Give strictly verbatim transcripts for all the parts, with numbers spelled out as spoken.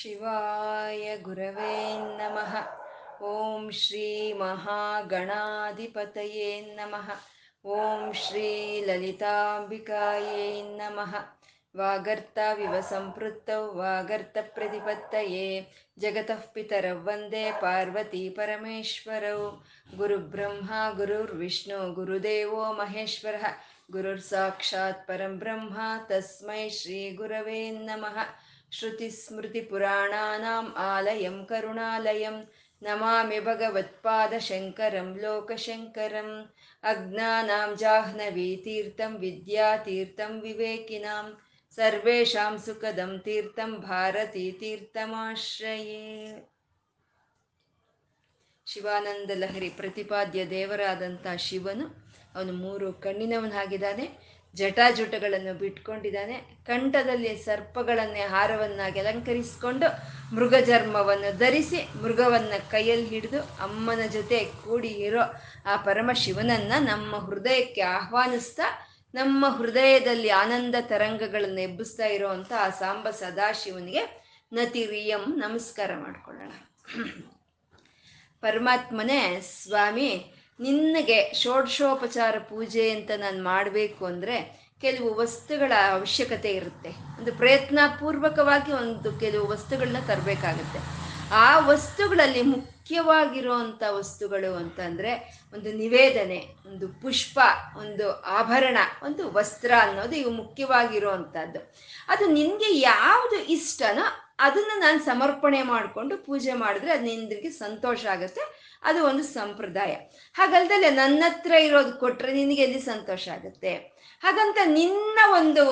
ಶಿವಾಯ ಗುರವೇ ನಮಃ. ಓಂ ಶ್ರೀ ಮಹಾಗಣಾಧಿಪತಯೇ ನಮಃ. ಓಂ ಶ್ರೀ ಲಲಿತಾಂಬಿಕಾಯೇ ನಮಃ. ವಾಗರ್ತಾವಿವ ಸಂಪೃತ್ತೌ ವಾಗರ್ತ ಪ್ರತಿಪತ್ತಯೇ ಜಗತಃ ಪಿತರೌ ವಂದೇ ಪಾರ್ವತೀ ಪರಮೇಶ್ವರೌ. ಗುರುಬ್ರಹ್ಮ ಗುರುರ್ವಿಷ್ಣು ಗುರುದೇವೋ ಮಹೇಶ್ವರಃ. ಗುರುರ್ ಸಾಕ್ಷಾತ್ ಪರಂ ಬ್ರಹ್ಮ ತಸ್ಮೈ ಶ್ರೀ ಗುರವೇ ನಮಃ. ಶ್ರುತಿಸ್ಮೃತಿಪುರಾಣಾನಾಂ ಆಲಯಂ ಕರುಣಾಲಯಂ ನಮಾಮಿ ಭಗವತ್ಪಾದಶಂಕರಂ ಲೋಕಶಂಕರಂ. ಅಜ್ಞಾನಾಂ ಜಾಹ್ನವೀತೀರ್ಥಂ ವಿದ್ಯಾತೀರ್ಥಂ ವಿವೇಕಿನಾಂ ಸರ್ವೇಷಾಂ ಸುಖದಂ ತೀರ್ಥಂ ಭಾರತೀತೀರ್ಥಮಾಶ್ರಯೇ. ಶಿವಾನಂದ ಲಹರಿ ಪ್ರತಿಪಾದ್ಯ ದೇವರಾದಂಥ ಶಿವನು ಅವನು ಮೂರು ಕಣ್ಣಿನವನಾಗಿದ್ದಾನೆ, ಜಟಾಜುಟಗಳನ್ನು ಬಿಟ್ಕೊಂಡಿದ್ದಾನೆ, ಕಂಠದಲ್ಲಿ ಸರ್ಪಗಳನ್ನೇ ಹಾರವನ್ನಾಗಿ ಅಲಂಕರಿಸಿಕೊಂಡು ಮೃಗಜರ್ಮವನ್ನು ಧರಿಸಿ ಮೃಗವನ್ನು ಕೈಯಲ್ಲಿ ಹಿಡಿದು ಅಮ್ಮನ ಜೊತೆ ಕೂಡಿ ಇರೋ ಆ ಪರಮಶಿವನನ್ನು ನಮ್ಮ ಹೃದಯಕ್ಕೆ ಆಹ್ವಾನಿಸ್ತಾ ನಮ್ಮ ಹೃದಯದಲ್ಲಿ ಆನಂದ ತರಂಗಗಳನ್ನು ಎಬ್ಬಿಸ್ತಾ ಇರೋವಂಥ ಆ ಸಾಂಬ ಸದಾಶಿವನಿಗೆ ನತಿರಿಯಂ ನಮಸ್ಕಾರ ಮಾಡಿಕೊಳ್ಳೋಣ. ಪರಮಾತ್ಮನೇ, ಸ್ವಾಮಿ, ನಿನ್ನಗೆ ಷೋಡಶೋಪಚಾರ ಪೂಜೆ ಅಂತ ನಾನು ಮಾಡಬೇಕು ಅಂದರೆ ಕೆಲವು ವಸ್ತುಗಳ ಅವಶ್ಯಕತೆ ಇರುತ್ತೆ. ಒಂದು ಪ್ರಯತ್ನಪೂರ್ವಕವಾಗಿ ಒಂದು ಕೆಲವು ವಸ್ತುಗಳನ್ನ ತರಬೇಕಾಗುತ್ತೆ. ಆ ವಸ್ತುಗಳಲ್ಲಿ ಮುಖ್ಯವಾಗಿರುವಂಥ ವಸ್ತುಗಳು ಅಂತಂದರೆ ಒಂದು ನಿವೇದನೆ, ಒಂದು ಪುಷ್ಪ, ಒಂದು ಆಭರಣ, ಒಂದು ವಸ್ತ್ರ ಅನ್ನೋದು ಇವು ಮುಖ್ಯವಾಗಿರುವಂಥದ್ದು. ಅದು ನಿನಗೆ ಯಾವುದು ಇಷ್ಟನೋ ಅದನ್ನು ನಾನು ಸಮರ್ಪಣೆ ಮಾಡಿಕೊಂಡು ಪೂಜೆ ಮಾಡಿದ್ರೆ ಅದು ನಿನಗೆ ಸಂತೋಷ ಆಗುತ್ತೆ. ಅದು ಒಂದು ಸಂಪ್ರದಾಯ. ಹಾಗಲ್ದಲ್ಲೇ ನನ್ನ ಹತ್ರ ಇರೋದು ಕೊಟ್ಟರೆ ನಿನಗೆ ಎಲ್ಲಿ ಸಂತೋಷ ಆಗುತ್ತೆ? ಹಾಗಂತ ನಿನ್ನ ಒಂದು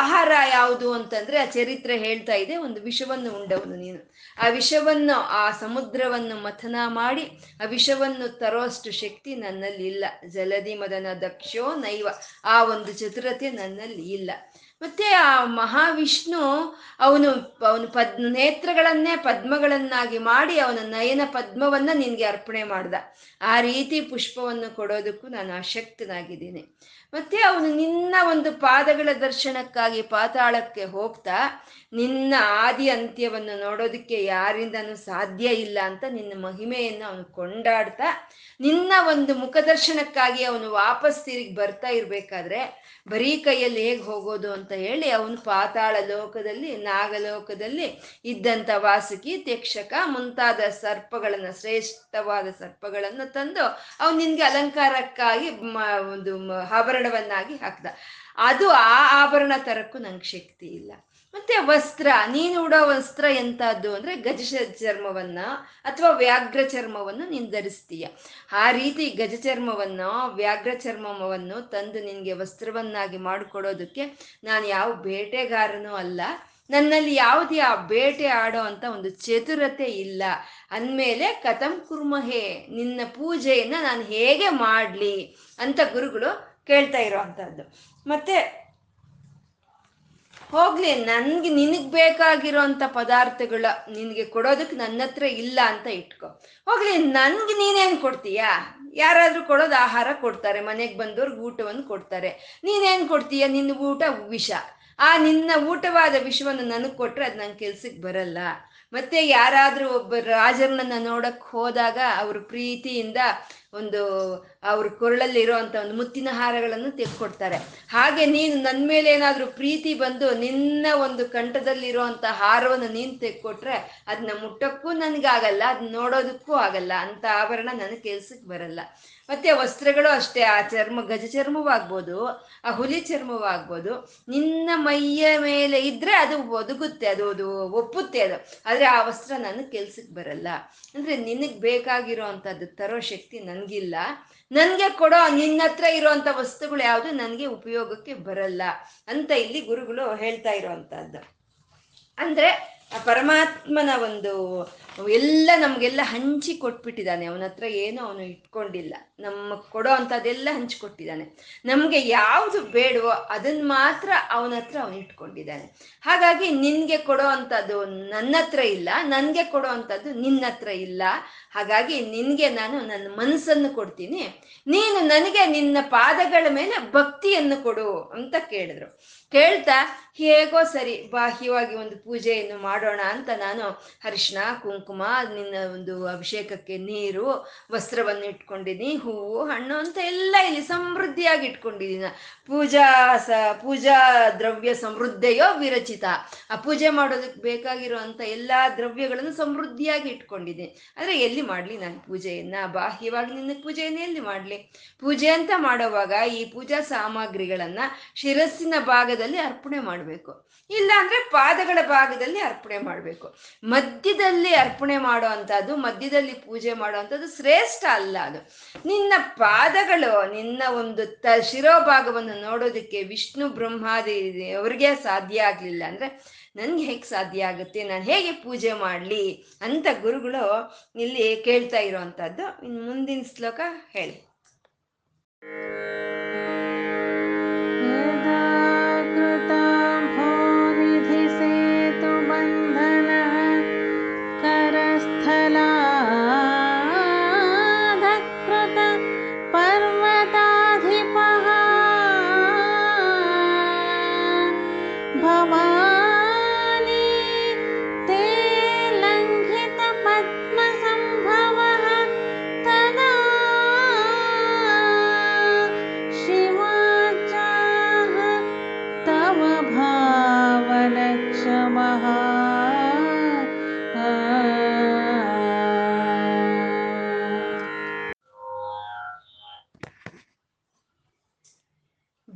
ಆಹಾರ ಯಾವುದು ಅಂತಂದರೆ ಆ ಚರಿತ್ರೆ ಹೇಳ್ತಾ ಇದೆ, ಒಂದು ವಿಷವನ್ನು ಉಂಡವನು ನೀನು. ಆ ವಿಷವನ್ನು, ಆ ಸಮುದ್ರವನ್ನು ಮಥನ ಮಾಡಿ ಆ ವಿಷವನ್ನು ತರೋಷ್ಟು ಶಕ್ತಿ ನನ್ನಲ್ಲಿ ಇಲ್ಲ. ಜಲಧಿ ಮದನ ದಕ್ಷೋ ನೈವ, ಆ ಒಂದು ಚತುರತೆ ನನ್ನಲ್ಲಿ ಇಲ್ಲ. ಮತ್ತೆ ಆ ಮಹಾವಿಷ್ಣು ಅವನು ಅವನು ಪದ್ ನೇತ್ರಗಳನ್ನೇ ಪದ್ಮಗಳನ್ನಾಗಿ ಮಾಡಿ ಅವನ ನಯನ ಪದ್ಮವನ್ನು ನಿನಗೆ ಅರ್ಪಣೆ ಮಾಡ್ದ. ಆ ರೀತಿ ಪುಷ್ಪವನ್ನು ಕೊಡೋದಕ್ಕೂ ನಾನು ಆಸಕ್ತನಾಗಿದ್ದೀನಿ. ಮತ್ತೆ ಅವನು ನಿನ್ನ ಒಂದು ಪಾದಗಳ ದರ್ಶನಕ್ಕಾಗಿ ಪಾತಾಳಕ್ಕೆ ಹೋಗ್ತಾ ನಿನ್ನ ಆದಿ ಅಂತ್ಯವನ್ನು ನೋಡೋದಕ್ಕೆ ಯಾರಿಂದನೂ ಸಾಧ್ಯ ಇಲ್ಲ ಅಂತ ನಿನ್ನ ಮಹಿಮೆಯನ್ನು ಅವನು ಕೊಂಡಾಡ್ತಾ ನಿನ್ನ ಒಂದು ಮುಖದರ್ಶನಕ್ಕಾಗಿ ಅವನು ವಾಪಸ್ ತಿರುಗಿ ಬರ್ತಾ ಇರಬೇಕಾದ್ರೆ ಬರೀ ಕೈಯಲ್ಲಿ ಹೇಗೆ ಹೋಗೋದು ಅಂತ ಹೇಳಿ ಅವನು ಪಾತಾಳ ಲೋಕದಲ್ಲಿ, ನಾಗಲೋಕದಲ್ಲಿ ಇದ್ದಂಥ ವಾಸುಕಿ, ತಕ್ಷಕ ಮುಂತಾದ ಸರ್ಪಗಳನ್ನು, ಶ್ರೇಷ್ಠವಾದ ಸರ್ಪಗಳನ್ನು ತಂದು ಅವನು ನಿನಗೆ ಅಲಂಕಾರಕ್ಕಾಗಿ ಒಂದು ಆಭರಣವನ್ನಾಗಿ ಹಾಕ್ದ. ಅದು ಆ ಆಭರಣ ತರಕ್ಕೂ ನಂಗೆ ಶಕ್ತಿ ಇಲ್ಲ. ಮತ್ತೆ ವಸ್ತ್ರ, ನೀನು ಉಡೋ ವಸ್ತ್ರ ಎಂಥದ್ದು ಅಂದರೆ ಗಜ ಚರ್ಮವನ್ನು ಅಥವಾ ವ್ಯಾಘ್ರ ಚರ್ಮವನ್ನು ನೀನು ಧರಿಸ್ತೀಯ. ಆ ರೀತಿ ಗಜ ಚರ್ಮವನ್ನು, ವ್ಯಾಘ್ರ ಚರ್ಮವನ್ನು ತಂದು ನಿನಗೆ ವಸ್ತ್ರವನ್ನಾಗಿ ಮಾಡಿಕೊಡೋದಕ್ಕೆ ನಾನು ಯಾವ ಬೇಟೆಗಾರನೂ ಅಲ್ಲ. ನನ್ನಲ್ಲಿ ಯಾವುದೇ ಆ ಬೇಟೆ ಆಡೋ ಅಂತ ಒಂದು ಚತುರತೆ ಇಲ್ಲ. ಅಂದಮೇಲೆ ಕಥಂ ಕುರ್ಮಹೇ, ನಿನ್ನ ಪೂಜೆಯನ್ನು ನಾನು ಹೇಗೆ ಮಾಡಲಿ ಅಂತ ಗುರುಗಳು ಕೇಳ್ತಾ ಇರೋವಂಥದ್ದು. ಮತ್ತೆ ಹೋಗ್ಲಿ, ನನಗೆ ನಿನಗೆ ಬೇಕಾಗಿರೋಂಥ ಪದಾರ್ಥಗಳ ನಿನಗೆ ಕೊಡೋದಕ್ಕೆ ನನ್ನ ಹತ್ರ ಇಲ್ಲ ಅಂತ ಇಟ್ಕೊ. ಹೋಗ್ಲಿ, ನನಗೆ ನೀನೇನು ಕೊಡ್ತೀಯಾ? ಯಾರಾದರೂ ಕೊಡೋದು ಆಹಾರ ಕೊಡ್ತಾರೆ, ಮನೆಗೆ ಬಂದವ್ರಿಗೆ ಊಟವನ್ನು ಕೊಡ್ತಾರೆ. ನೀನೇನು ಕೊಡ್ತೀಯ? ನಿನ್ನ ಊಟ ವಿಷ. ಆ ನಿನ್ನ ಊಟವಾದ ವಿಷವನ್ನು ನನಗೆ ಕೊಟ್ಟರೆ ಅದು ನನ್ನ ಕೆಲ್ಸಕ್ಕೆ ಬರಲ್ಲ. ಮತ್ತೆ ಯಾರಾದರೂ ಒಬ್ಬ ರಾಜರನ್ನ ನೋಡಕ್ಕೆ ಹೋದಾಗ ಅವರು ಪ್ರೀತಿಯಿಂದ ಒಂದು ಅವ್ರ ಕೊರಳಲ್ಲಿ ಇರೋವಂಥ ಒಂದು ಮುತ್ತಿನ ಹಾರಗಳನ್ನು ತೆಗೆದುಕೊಡ್ತಾರೆ. ಹಾಗೆ ನೀನು ನನ್ನ ಮೇಲೆ ಏನಾದರೂ ಪ್ರೀತಿ ಬಂದು ನಿನ್ನ ಒಂದು ಕಂಠದಲ್ಲಿರುವಂಥ ಹಾರವನ್ನು ನೀನು ತೆಗೆದುಕೊಟ್ರೆ ಅದನ್ನ ಮುಟ್ಟಕ್ಕೂ ನನಗಾಗಲ್ಲ, ಅದನ್ನ ನೋಡೋದಕ್ಕೂ ಆಗಲ್ಲ. ಅಂಥ ಆಭರಣ ನನ್ನ ಕೆಲಸಕ್ಕೆ ಬರಲ್ಲ. ಮತ್ತೆ ವಸ್ತ್ರಗಳು ಅಷ್ಟೇ, ಆ ಚರ್ಮ ಗಜ ಚರ್ಮವಾಗ್ಬೋದು, ಆ ಹುಲಿ ಚರ್ಮವಾಗ್ಬೋದು. ನಿನ್ನ ಮೈಯ ಮೇಲೆ ಇದ್ದರೆ ಅದು ಒದಗುತ್ತೆ, ಅದು ಅದು ಒಪ್ಪುತ್ತೆ ಅದು. ಆದರೆ ಆ ವಸ್ತ್ರ ನನ್ನ ಕೆಲಸಕ್ಕೆ ಬರಲ್ಲ. ಅಂದರೆ ನಿನಗೆ ಬೇಕಾಗಿರೋ ಅಂಥದ್ದು ತರೋ ಶಕ್ತಿ ನನಗಿಲ್ಲ. ನನಗೆ ಕೊಡೋ ನಿನ್ನ ಹತ್ರ ಇರೋವಂಥ ವಸ್ತುಗಳು ಯಾವುದು ನನಗೆ ಉಪಯೋಗಕ್ಕೆ ಬರಲ್ಲ ಅಂತ ಇಲ್ಲಿ ಗುರುಗಳು ಹೇಳ್ತಾ ಇರೋವಂಥದ್ದು. ಅಂದರೆ ಆ ಪರಮಾತ್ಮನ ಒಂದು ಎಲ್ಲ ನಮಗೆಲ್ಲ ಹಂಚಿ ಕೊಟ್ಬಿಟ್ಟಿದ್ದಾನೆ. ಅವನ ಹತ್ರ ಏನೂ ಅವನು ಇಟ್ಕೊಂಡಿಲ್ಲ. ನಮ್ಮ ಕೊಡೋ ಅಂಥದ್ದೆಲ್ಲ ಹಂಚಿಕೊಟ್ಟಿದ್ದಾನೆ. ನಮಗೆ ಯಾವುದು ಬೇಡವೋ ಅದನ್ನು ಮಾತ್ರ ಅವನ ಹತ್ರ ಅವನು ಇಟ್ಕೊಂಡಿದ್ದಾನೆ. ಹಾಗಾಗಿ ನಿನಗೆ ಕೊಡೋ ಅಂಥದ್ದು ನನ್ನ ಹತ್ರ ಇಲ್ಲ, ನನಗೆ ಕೊಡೋ ಅಂಥದ್ದು ನಿನ್ನ ಹತ್ರ ಇಲ್ಲ. ಹಾಗಾಗಿ ನಿನಗೆ ನಾನು ನನ್ನ ಮನಸ್ಸನ್ನು ಕೊಡ್ತೀನಿ, ನೀನು ನನಗೆ ನಿನ್ನ ಪಾದಗಳ ಮೇಲೆ ಭಕ್ತಿಯನ್ನು ಕೊಡು ಅಂತ ಕೇಳಿದ್ರು. ಕೇಳ್ತಾ ಹೇಗೋ ಸರಿ ಬಾಹ್ಯವಾಗಿ ಒಂದು ಪೂಜೆಯನ್ನು ಮಾಡಿ ಮಾಡೋಣ ಅಂತ ನಾನು ಅರಿಶಿನ, ಕುಂಕುಮ, ನಿನ್ನ ಒಂದು ಅಭಿಷೇಕಕ್ಕೆ ನೀರು, ವಸ್ತ್ರವನ್ನು ಇಟ್ಕೊಂಡಿದ್ದೀನಿ, ಹೂವು, ಹಣ್ಣು ಅಂತ ಎಲ್ಲ ಇಲ್ಲಿ ಸಮೃದ್ಧಿಯಾಗಿ ಇಟ್ಕೊಂಡಿದ್ದೀನಿ. ಪೂಜಾ ಸ ಪೂಜಾ ದ್ರವ್ಯ ಸಮೃದ್ಧೆಯೋ ವಿರಚಿತ, ಆ ಪೂಜೆ ಮಾಡೋದಕ್ಕೆ ಬೇಕಾಗಿರೋ ಅಂಥ ಎಲ್ಲ ದ್ರವ್ಯಗಳನ್ನು ಸಮೃದ್ಧಿಯಾಗಿ ಇಟ್ಕೊಂಡಿದ್ದೀನಿ. ಆದರೆ ಎಲ್ಲಿ ಮಾಡಲಿ ನಾನು ಪೂಜೆಯನ್ನು? ಬಾಹ್ಯವಾಗಿ ನಿನ್ನ ಪೂಜೆಯನ್ನು ಎಲ್ಲಿ ಮಾಡಲಿ? ಪೂಜೆ ಅಂತ ಮಾಡೋವಾಗ ಈ ಪೂಜಾ ಸಾಮಗ್ರಿಗಳನ್ನು ಶಿರಸ್ಸಿನ ಭಾಗದಲ್ಲಿ ಅರ್ಪಣೆ ಮಾಡಬೇಕು, ಇಲ್ಲ ಅಂದರೆ ಪಾದಗಳ ಭಾಗದಲ್ಲಿ ಅರ್ಪಣೆ ಮಾಡಬೇಕು. ಮಧ್ಯದಲ್ಲಿ ಅರ್ಪಣೆ ಮಾಡೋ ಅಂಥದ್ದು, ಮಧ್ಯದಲ್ಲಿ ಪೂಜೆ ಮಾಡೋ ಅಂಥದ್ದು ಶ್ರೇಷ್ಠ ಅಲ್ಲ. ಅದು ನಿನ್ನ ಪಾದಗಳು, ನಿನ್ನ ಒಂದು ತ ಶಿರೋಭಾಗವನ್ನು ನೋಡೋದಕ್ಕೆ ವಿಷ್ಣು ಬ್ರಹ್ಮಾದಿ ಅವ್ರಿಗೆ ಸಾಧ್ಯ ಆಗಲಿಲ್ಲ ಅಂದರೆ ನನ್ಗೆ ಹೇಗೆ ಸಾಧ್ಯ ಆಗುತ್ತೆ? ನಾನು ಹೇಗೆ ಪೂಜೆ ಮಾಡಲಿ ಅಂತ ಗುರುಗಳು ಇಲ್ಲಿ ಕೇಳ್ತಾ ಇರೋವಂಥದ್ದು. ಇನ್ನು ಮುಂದಿನ ಶ್ಲೋಕ ಹೇಳಿ.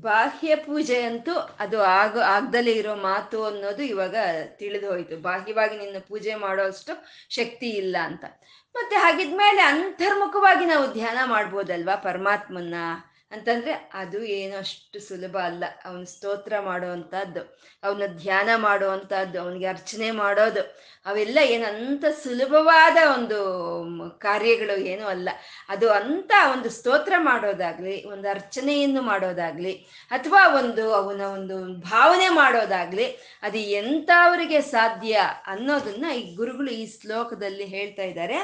ಬಾಹ್ಯ ಪೂಜೆ ಅಂತೂ ಅದು ಆಗ ಆಗದಲ್ಲೇ ಇರೋ ಮಾತು ಅನ್ನೋದು ಇವಾಗ ತಿಳಿದು ಹೋಯಿತು. ಬಾಹ್ಯವಾಗಿ ನಿನ್ನ ಪೂಜೆ ಮಾಡೋ ಅಷ್ಟು ಶಕ್ತಿ ಇಲ್ಲ ಅಂತ. ಮತ್ತೆ ಹಾಗಿದ್ಮೇಲೆ ಅಂತರ್ಮುಖವಾಗಿ ನಾವು ಧ್ಯಾನ ಮಾಡ್ಬೋದಲ್ವಾ ಪರಮಾತ್ಮನ್ನ ಅಂತಂದರೆ ಅದು ಏನೋ ಅಷ್ಟು ಸುಲಭ ಅಲ್ಲ. ಅವನ ಸ್ತೋತ್ರ ಮಾಡುವಂಥದ್ದು, ಅವನ ಧ್ಯಾನ ಮಾಡುವಂಥದ್ದು, ಅವನಿಗೆ ಅರ್ಚನೆ ಮಾಡೋದು, ಅವೆಲ್ಲ ಏನು ಅಂಥ ಸುಲಭವಾದ ಒಂದು ಕಾರ್ಯಗಳು ಏನೂ ಅಲ್ಲ. ಅದು ಅಂಥ ಒಂದು ಸ್ತೋತ್ರ ಮಾಡೋದಾಗಲಿ, ಒಂದು ಅರ್ಚನೆಯನ್ನು ಮಾಡೋದಾಗಲಿ, ಅಥವಾ ಒಂದು ಅವನ ಒಂದು ಭಾವನೆ ಮಾಡೋದಾಗಲಿ, ಅದು ಎಂಥವರಿಗೆ ಸಾಧ್ಯ ಅನ್ನೋದನ್ನು ಈ ಗುರುಗಳು ಈ ಶ್ಲೋಕದಲ್ಲಿ ಹೇಳ್ತಾ ಇದ್ದಾರೆ.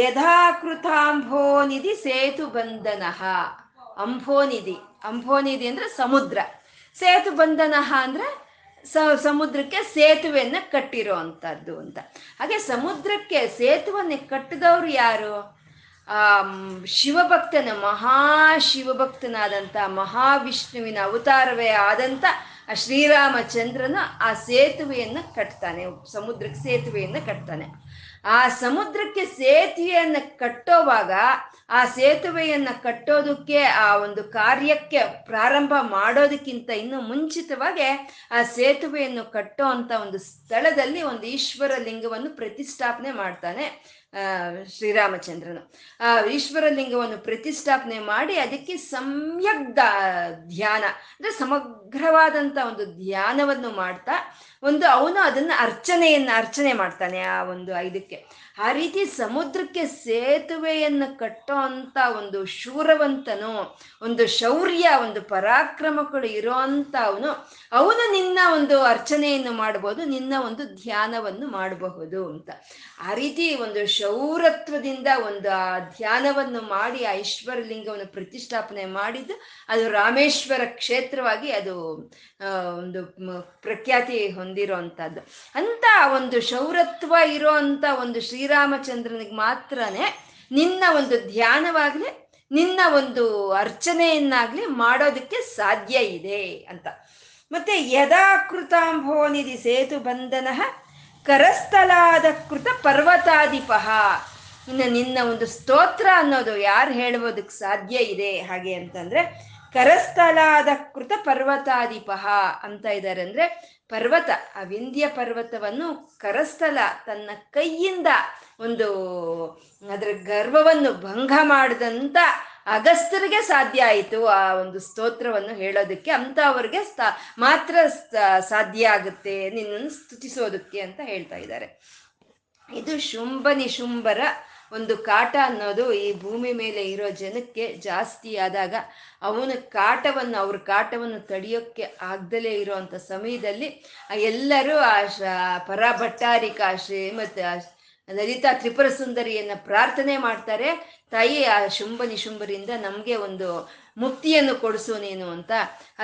ಯಥಾಕೃತಾಂಭೋನಿಧಿ ಸೇತು ಬಂಧನಃ. ಅಂಭೋನಿಧಿ, ಅಂಭೋನಿಧಿ ಅಂದರೆ ಸಮುದ್ರ, ಸೇತು ಬಂಧನಃ ಅಂದರೆ ಸಮುದ್ರಕ್ಕೆ ಸೇತುವೆಯನ್ನು ಕಟ್ಟಿರೋ ಅಂಥದ್ದು ಅಂತ. ಹಾಗೆ ಸಮುದ್ರಕ್ಕೆ ಸೇತುವನ್ನು ಕಟ್ಟಿದವರು ಯಾರು? ಆ ಶಿವಭಕ್ತನ, ಮಹಾಶಿವಭಕ್ತನಾದಂಥ ಮಹಾವಿಷ್ಣುವಿನ ಅವತಾರವೇ ಆದಂಥ ಆ ಶ್ರೀರಾಮಚಂದ್ರನು ಆ ಸೇತುವೆಯನ್ನು ಕಟ್ತಾನೆ, ಸಮುದ್ರಕ್ಕೆ ಸೇತುವೆಯನ್ನು ಕಟ್ತಾನೆ. ಆ ಸಮುದ್ರಕ್ಕೆ ಸೇತುವೆಯನ್ನು ಕಟ್ಟೋವಾಗ ಆ ಸೇತುವೆಯನ್ನು ಕಟ್ಟೋದಕ್ಕೆ, ಆ ಒಂದು ಕಾರ್ಯಕ್ಕೆ ಪ್ರಾರಂಭ ಮಾಡೋದಕ್ಕಿಂತ ಇನ್ನೂ ಮುಂಚಿತವಾಗಿ ಆ ಸೇತುವೆಯನ್ನು ಕಟ್ಟೋ ಅಂಥ ಒಂದು ಸ್ಥಳದಲ್ಲಿ ಒಂದು ಈಶ್ವರ ಲಿಂಗವನ್ನು ಪ್ರತಿಷ್ಠಾಪನೆ ಮಾಡ್ತಾನೆ ಶ್ರೀರಾಮಚಂದ್ರನು. ಆ ಈಶ್ವರಲಿಂಗವನ್ನು ಪ್ರತಿಷ್ಠಾಪನೆ ಮಾಡಿ ಅದಕ್ಕೆ ಸಮ್ಯಕ್ ಧ್ಯಾನ ಅಂದರೆ ಸಮಗ್ರವಾದಂಥ ಒಂದು ಧ್ಯಾನವನ್ನು ಮಾಡ್ತಾ ಒಂದು ಅವನು ಅದನ್ನು ಅರ್ಚನೆಯನ್ನು ಅರ್ಚನೆ ಮಾಡ್ತಾನೆ ಆ ಒಂದು ಇದಕ್ಕೆ. ಆ ರೀತಿ ಸಮುದ್ರಕ್ಕೆ ಸೇತುವೆಯನ್ನು ಕಟ್ಟೋ ಅಂಥ ಒಂದು ಶೂರವಂತನು, ಒಂದು ಶೌರ್ಯ, ಒಂದು ಪರಾಕ್ರಮಗಳು ಇರೋ ಅಂಥ ಅವನು ಅವನು ನಿನ್ನ ಒಂದು ಅರ್ಚನೆಯನ್ನು ಮಾಡ್ಬೋದು, ನಿನ್ನ ಒಂದು ಧ್ಯಾನವನ್ನು ಮಾಡಬಹುದು ಅಂತ. ಆ ರೀತಿ ಒಂದು ಶೌರತ್ವದಿಂದ ಒಂದು ಆ ಧ್ಯಾನವನ್ನು ಮಾಡಿ ಆ ಈಶ್ವರಲಿಂಗವನ್ನು ಪ್ರತಿಷ್ಠಾಪನೆ ಮಾಡಿದ್ದು ಅದು ರಾಮೇಶ್ವರ ಕ್ಷೇತ್ರವಾಗಿ ಅದು ಒಂದು ಪ್ರಖ್ಯಾತಿ ಹೊಂದಿರೋ ಅಂಥದ್ದು. ಅಂಥ ಒಂದು ಶೌರತ್ವ ಇರೋ ಅಂಥ ಒಂದು ಶ್ರೀ ಶ್ರೀರಾಮಚಂದ್ರನಿಗೆ ಮಾತ್ರನೇ ನಿನ್ನ ಒಂದು ಧ್ಯಾನವಾಗಲಿ, ನಿನ್ನ ಒಂದು ಅರ್ಚನೆಯನ್ನಾಗಲಿ ಮಾಡೋದಕ್ಕೆ ಸಾಧ್ಯ ಇದೆ ಅಂತ. ಮತ್ತೆ ಯದಾ ಕೃತಾಂಭೋನಿಧಿ ಸೇತು ಬಂಧನಃ ಕರಸ್ಥಲಾದ ಕೃತ ಪರ್ವತಾಧಿಪಃ. ಇನ್ನು ನಿನ್ನ ಒಂದು ಸ್ತೋತ್ರ ಅನ್ನೋದು ಯಾರು ಹೇಳುವುದಕ್ಕೆ ಸಾಧ್ಯ ಇದೆ ಹಾಗೆ ಅಂತಂದರೆ ಕರಸ್ಥಲಾದ ಕೃತ ಪರ್ವತಾಧಿಪಃ ಅಂತ ಇದ್ದಾರೆ. ಅಂದರೆ ಪರ್ವತ, ಆ ವಿಂಧ್ಯ ಪರ್ವತವನ್ನು ಕರಸ್ಥಲ ತನ್ನ ಕೈಯಿಂದ ಒಂದು ಅದರ ಗರ್ವವನ್ನು ಭಂಗ ಮಾಡಿದಂಥ ಅಗಸ್ತ್ಯರಿಗೆ ಸಾಧ್ಯ ಆಯಿತು ಆ ಒಂದು ಸ್ತೋತ್ರವನ್ನು ಹೇಳೋದಕ್ಕೆ. ಅಂಥವ್ರಿಗೆ ಸ್ಥ ಮಾತ್ರ ಸಾಧ್ಯ ಆಗುತ್ತೆ ನಿನ್ನನ್ನು ಸ್ತುತಿಸೋದಕ್ಕೆ ಅಂತ ಹೇಳ್ತಾ ಇದ್ದಾರೆ. ಇದು ಶುಂಭ ನಿಶುಂಭರ ಒಂದು ಕಾಟ ಅನ್ನೋದು ಈ ಭೂಮಿ ಮೇಲೆ ಇರೋ ಜನಕ್ಕೆ ಜಾಸ್ತಿ ಆದಾಗ ಅವನ ಕಾಟವನ್ನು, ಅವ್ರ ಕಾಟವನ್ನು ತಡೆಯೋಕ್ಕೆ ಆಗದಲೇ ಇರೋವಂಥ ಸಮಯದಲ್ಲಿ ಎಲ್ಲರೂ ಆ ಶ ಪರಾಭಟ್ಟಾರಿಕ ಶ್ರೀಮತಿ ಲಲಿತಾ ತ್ರಿಪುರ ಸುಂದರಿಯನ್ನು ಪ್ರಾರ್ಥನೆ ಮಾಡ್ತಾರೆ, ತಾಯಿ ಆ ಶುಂಭ ನಿಶುಂಭರಿಂದ ನಮಗೆ ಒಂದು ಮುಕ್ತಿಯನ್ನು ಕೊಡಿಸು ನೀನು ಅಂತ.